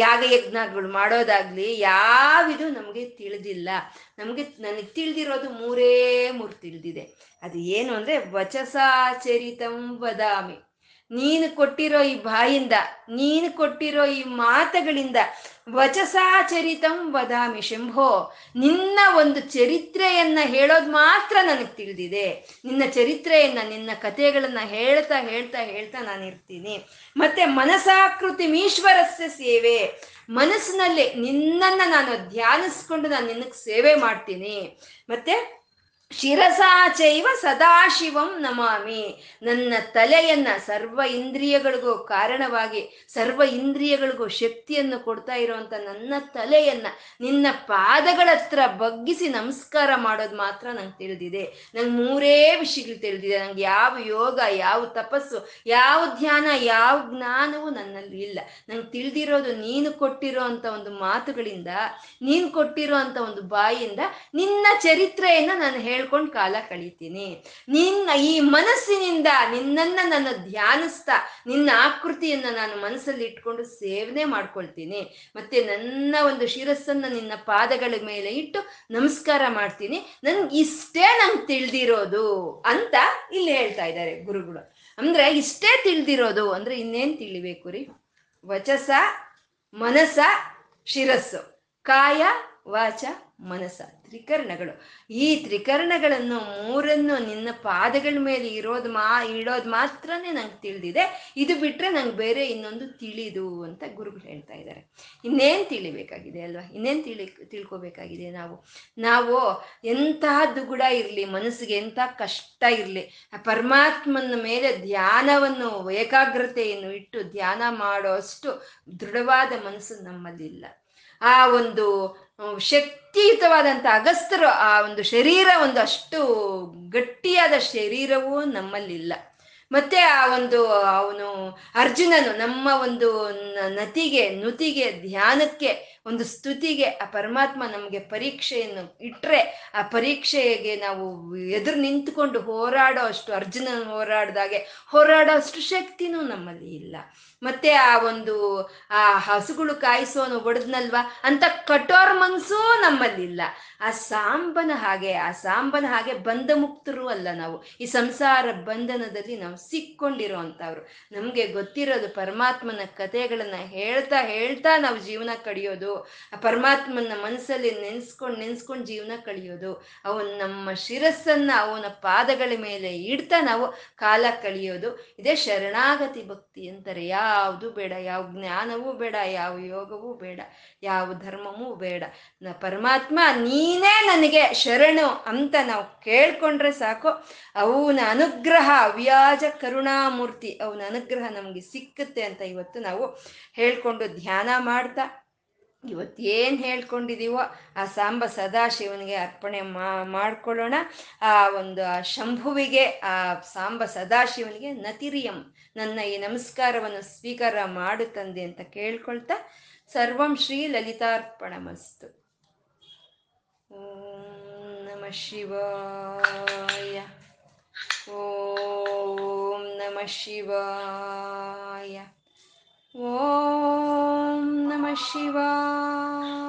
ಯಾಗ ಯಜ್ಞಗಳು ಮಾಡೋದಾಗ್ಲಿ, ಯಾವಿದು ನಮಗೆ ತಿಳಿದಿಲ್ಲ. ನಮಗೆ ನನಗೆ ತಿಳಿದಿರೋದು ಮೂರೇ ಮೂರು ತಿಳಿದಿದೆ. ಅದು ಏನು ಅಂದ್ರೆ, ವಚಸಾಚರಿತಂ ವದಾಮಿ, ನೀನು ಕೊಟ್ಟಿರೋ ಈ ಬಾಯಿಂದ, ನೀನು ಕೊಟ್ಟಿರೋ ಈ ಮಾತುಗಳಿಂದ, ವಚಸಾಚರಿತಂ ವದಾಮಿ ಶಂಭೋ, ನಿನ್ನ ಒಂದು ಚರಿತ್ರೆಯನ್ನ ಹೇಳೋದು ಮಾತ್ರ ನನಗೆ ತಿಳಿದಿದೆ. ನಿನ್ನ ಚರಿತ್ರೆಯನ್ನ, ನಿನ್ನ ಕಥೆಗಳನ್ನ ಹೇಳ್ತಾ ಹೇಳ್ತಾ ಹೇಳ್ತಾ ನಾನಿರ್ತೀನಿ. ಮತ್ತೆ ಮನಸಾಕೃತಿ ಈಶ್ವರಸ್ಯ ಸೇವೆ, ಮನಸ್ಸಿನಲ್ಲಿ ನಿನ್ನನ್ನು ನಾನು ಧ್ಯಾನಿಸ್ಕೊಂಡು ನಾನು ನಿನಗೆ ಸೇವೆ ಮಾಡ್ತೀನಿ. ಮತ್ತೆ ಶಿರಸಾಚೈವ ಸದಾಶಿವಂ ನಮಾಮಿ, ನನ್ನ ತಲೆಯನ್ನ ಸರ್ವ ಇಂದ್ರಿಯಗಳಿಗೂ ಕಾರಣವಾಗಿ, ಸರ್ವ ಇಂದ್ರಿಯಗಳಿಗೂ ಶಕ್ತಿಯನ್ನು ಕೊಡ್ತಾ ಇರುವಂತ ನನ್ನ ತಲೆಯನ್ನ ನಿನ್ನ ಪಾದಗಳ ಹತ್ರ ಬಗ್ಗಿಸಿ ನಮಸ್ಕಾರ ಮಾಡೋದು ಮಾತ್ರ ನಂಗೆ ತಿಳಿದಿದೆ. ನಂಗೆ ಮೂರೇ ವಿಷಯಗಳು ತಿಳಿದಿದೆ, ನಂಗೆ ಯಾವ ಯೋಗ, ಯಾವ ತಪಸ್ಸು, ಯಾವ ಧ್ಯಾನ, ಯಾವ ಜ್ಞಾನವೂ ನನ್ನಲ್ಲಿ ಇಲ್ಲ. ನಂಗೆ ತಿಳಿದಿರೋದು ನೀನು ಕೊಟ್ಟಿರೋ ಅಂತ ಒಂದು ಮಾತುಗಳಿಂದ, ನೀನು ಕೊಟ್ಟಿರೋ ಅಂತ ಒಂದು ಬಾಯಿಯಿಂದ ನಿನ್ನ ಚರಿತ್ರೆಯನ್ನು ನಾನು ಹೇಳ್ಕೊಂಡು ಕಾಲ ಕಳೀತೀನಿ. ನಿನ್ನ ಈ ಮನಸ್ಸಿನಿಂದ ನಿನ್ನನ್ನ ನಾನು ಧ್ಯಾನಿಸ್ತಾ, ನಿನ್ನ ಆಕೃತಿಯನ್ನ ನಾನು ಮನಸ್ಸಲ್ಲಿ ಇಟ್ಕೊಂಡು ಸೇವನೆ ಮಾಡ್ಕೊಳ್ತೀನಿ. ಮತ್ತೆ ನನ್ನ ಒಂದು ಶಿರಸ್ಸನ್ನ ನಿನ್ನ ಪಾದಗಳ ಮೇಲೆ ಇಟ್ಟು ನಮಸ್ಕಾರ ಮಾಡ್ತೀನಿ. ನನ್ಗೆ ಇಷ್ಟೇ ನಂಗೆ ತಿಳಿದಿರೋದು ಅಂತ ಇಲ್ಲಿ ಹೇಳ್ತಾ ಇದ್ದಾರೆ ಗುರುಗಳು. ಅಂದ್ರೆ ಇಷ್ಟೇ ತಿಳಿದಿರೋದು, ಅಂದ್ರೆ ಇನ್ನೇನ್ ತಿಳಿಬೇಕು ರೀ, ವಚಸ, ಮನಸ, ಶಿರಸ್ಸು, ಕಾಯ, ವಾಚ, ಮನಸ್ಸ, ತ್ರಿಕರ್ಣಗಳು. ಈ ತ್ರಿಕರ್ಣಗಳನ್ನು ಮೂರನ್ನು ನಿನ್ನ ಪಾದಗಳ ಮೇಲೆ ಇರೋದು ಮಾ ಇಡೋದು ಮಾತ್ರನೇ ನಂಗೆ ತಿಳಿದಿದೆ, ಇದು ಬಿಟ್ರೆ ನಂಗೆ ಬೇರೆ ಇನ್ನೊಂದು ತಿಳಿದು ಅಂತ ಗುರುಗಳು ಹೇಳ್ತಾ ಇದ್ದಾರೆ. ಇನ್ನೇನು ತಿಳಿಬೇಕಾಗಿದೆ ಅಲ್ವಾ, ಇನ್ನೇನು ತಿಳಿ ತಿಳ್ಕೊಬೇಕಾಗಿದೆ ನಾವು. ನಾವು ಎಂತಹ ದುಗುಡ ಇರಲಿ, ಮನಸ್ಸಿಗೆ ಎಂಥ ಕಷ್ಟ ಇರಲಿ, ಪರಮಾತ್ಮನ ಮೇಲೆ ಧ್ಯಾನವನ್ನು ಏಕಾಗ್ರತೆಯನ್ನು ಇಟ್ಟು ಧ್ಯಾನ ಮಾಡೋ ಅಷ್ಟು ದೃಢವಾದ ಮನಸ್ಸು ನಮ್ಮಲ್ಲಿಲ್ಲ. ಆ ಒಂದು ಶಕ್ತಿಯುತವಾದಂಥ ಅಗಸ್ತರು, ಆ ಒಂದು ಶರೀರ ಒಂದು ಅಷ್ಟು ಗಟ್ಟಿಯಾದ ಶರೀರವೂ ನಮ್ಮಲ್ಲಿಲ್ಲ. ಮತ್ತೆ ಆ ಒಂದು ಅವನು ಅರ್ಜುನನು ನಮ್ಮ ಒಂದು ನತಿಗೆ ನುತಿಗೆ ಧ್ಯಾನಕ್ಕೆ ಒಂದು ಸ್ತುತಿಗೆ ಆ ಪರಮಾತ್ಮ ನಮಗೆ ಪರೀಕ್ಷೆಯನ್ನು ಇಟ್ಟರೆ ಆ ಪರೀಕ್ಷೆಗೆ ನಾವು ಎದುರು ನಿಂತ್ಕೊಂಡು ಹೋರಾಡೋ ಅಷ್ಟು ಅರ್ಜುನನ ಹೋರಾಡ್ದಾಗೆ ಹೋರಾಡೋ ಅಷ್ಟು ಶಕ್ತಿನೂ ನಮ್ಮಲ್ಲಿ ಇಲ್ಲ. ಮತ್ತೆ ಆ ಒಂದು ಆ ಹಸುಗಳು ಕಾಯಿಸೋನು ಒಡೆದ್ನಲ್ವಾ ಅಂತ ಕಠೋರ್ ಮನಸ್ಸೂ ನಮ್ಮಲ್ಲಿಲ್ಲ. ಆ ಸಾಂಬನ ಹಾಗೆ ಆ ಸಾಂಬನ ಹಾಗೆ ಬಂಧ ಮುಕ್ತರೂ ಅಲ್ಲ ನಾವು. ಈ ಸಂಸಾರ ಬಂಧನದಲ್ಲಿ ನಾವು ಸಿಕ್ಕೊಂಡಿರೋ ಅಂಥವ್ರು. ನಮಗೆ ಗೊತ್ತಿರೋದು ಪರಮಾತ್ಮನ ಕಥೆಗಳನ್ನು ಹೇಳ್ತಾ ಹೇಳ್ತಾ ನಾವು ಜೀವನ ಕಳಿಯೋದು, ಪರಮಾತ್ಮನ ಮನಸ್ಸಲ್ಲಿ ನೆನೆಸ್ಕೊಂಡು ನೆನೆಸ್ಕೊಂಡು ಜೀವನ ಕಳಿಯೋದು, ಅವನು ನಮ್ಮ ಶಿರಸ್ಸನ್ನು ಅವನ ಪಾದಗಳ ಮೇಲೆ ಇಡ್ತಾ ನಾವು ಕಾಲ ಕಳಿಯೋದು, ಇದೇ ಶರಣಾಗತಿ ಭಕ್ತಿ ಅಂತಾರೆ. ಯಾವುದು ಬೇಡ, ಯಾವ ಜ್ಞಾನವೂ ಬೇಡ, ಯಾವ ಯೋಗವೂ ಬೇಡ, ಯಾವ ಧರ್ಮವೂ ಬೇಡ. ನ ಪರಮಾತ್ಮ ನೀನೇ ನನಗೆ ಶರಣು ಅಂತ ನಾವು ಕೇಳ್ಕೊಂಡ್ರೆ ಸಾಕು. ಅವನ ಅನುಗ್ರಹ, ಅವ್ಯಾಜ ಕರುಣಾಮೂರ್ತಿ ಅವನ ಅನುಗ್ರಹ ನಮಗೆ ಸಿಕ್ಕುತ್ತೆ ಅಂತ ಇವತ್ತು ನಾವು ಹೇಳ್ಕೊಂಡು ಧ್ಯಾನ ಮಾಡ್ತಾ ಇವತ್ತೇನು ಹೇಳ್ಕೊಂಡಿದ್ದೀವೋ ಆ ಸಾಂಬ ಸದಾಶಿವನಿಗೆ ಅರ್ಪಣೆ ಮಾ ಮಾಡ್ಕೊಳ್ಳೋಣ. ಆ ಒಂದು ಆ ಶಂಭುವಿಗೆ, ಆ ಸಾಂಬ ಸದಾಶಿವನಿಗೆ ನತಿರಿಯಂ ನನ್ನ ಈ ನಮಸ್ಕಾರವನ್ನು ಸ್ವೀಕಾರ ಮಾಡು ತಂದೆ ಅಂತ ಕೇಳ್ಕೊಳ್ತಾ ಸರ್ವಂ ಶ್ರೀ ಲಲಿತಾರ್ಪಣಮಸ್ತು. ಓಂ ನಮಃ ಶಿವಾಯ, ಓಂ ನಮಃ ಶಿವಾಯ, ಓಂ ನಮಃ ಶಿವಾಯ.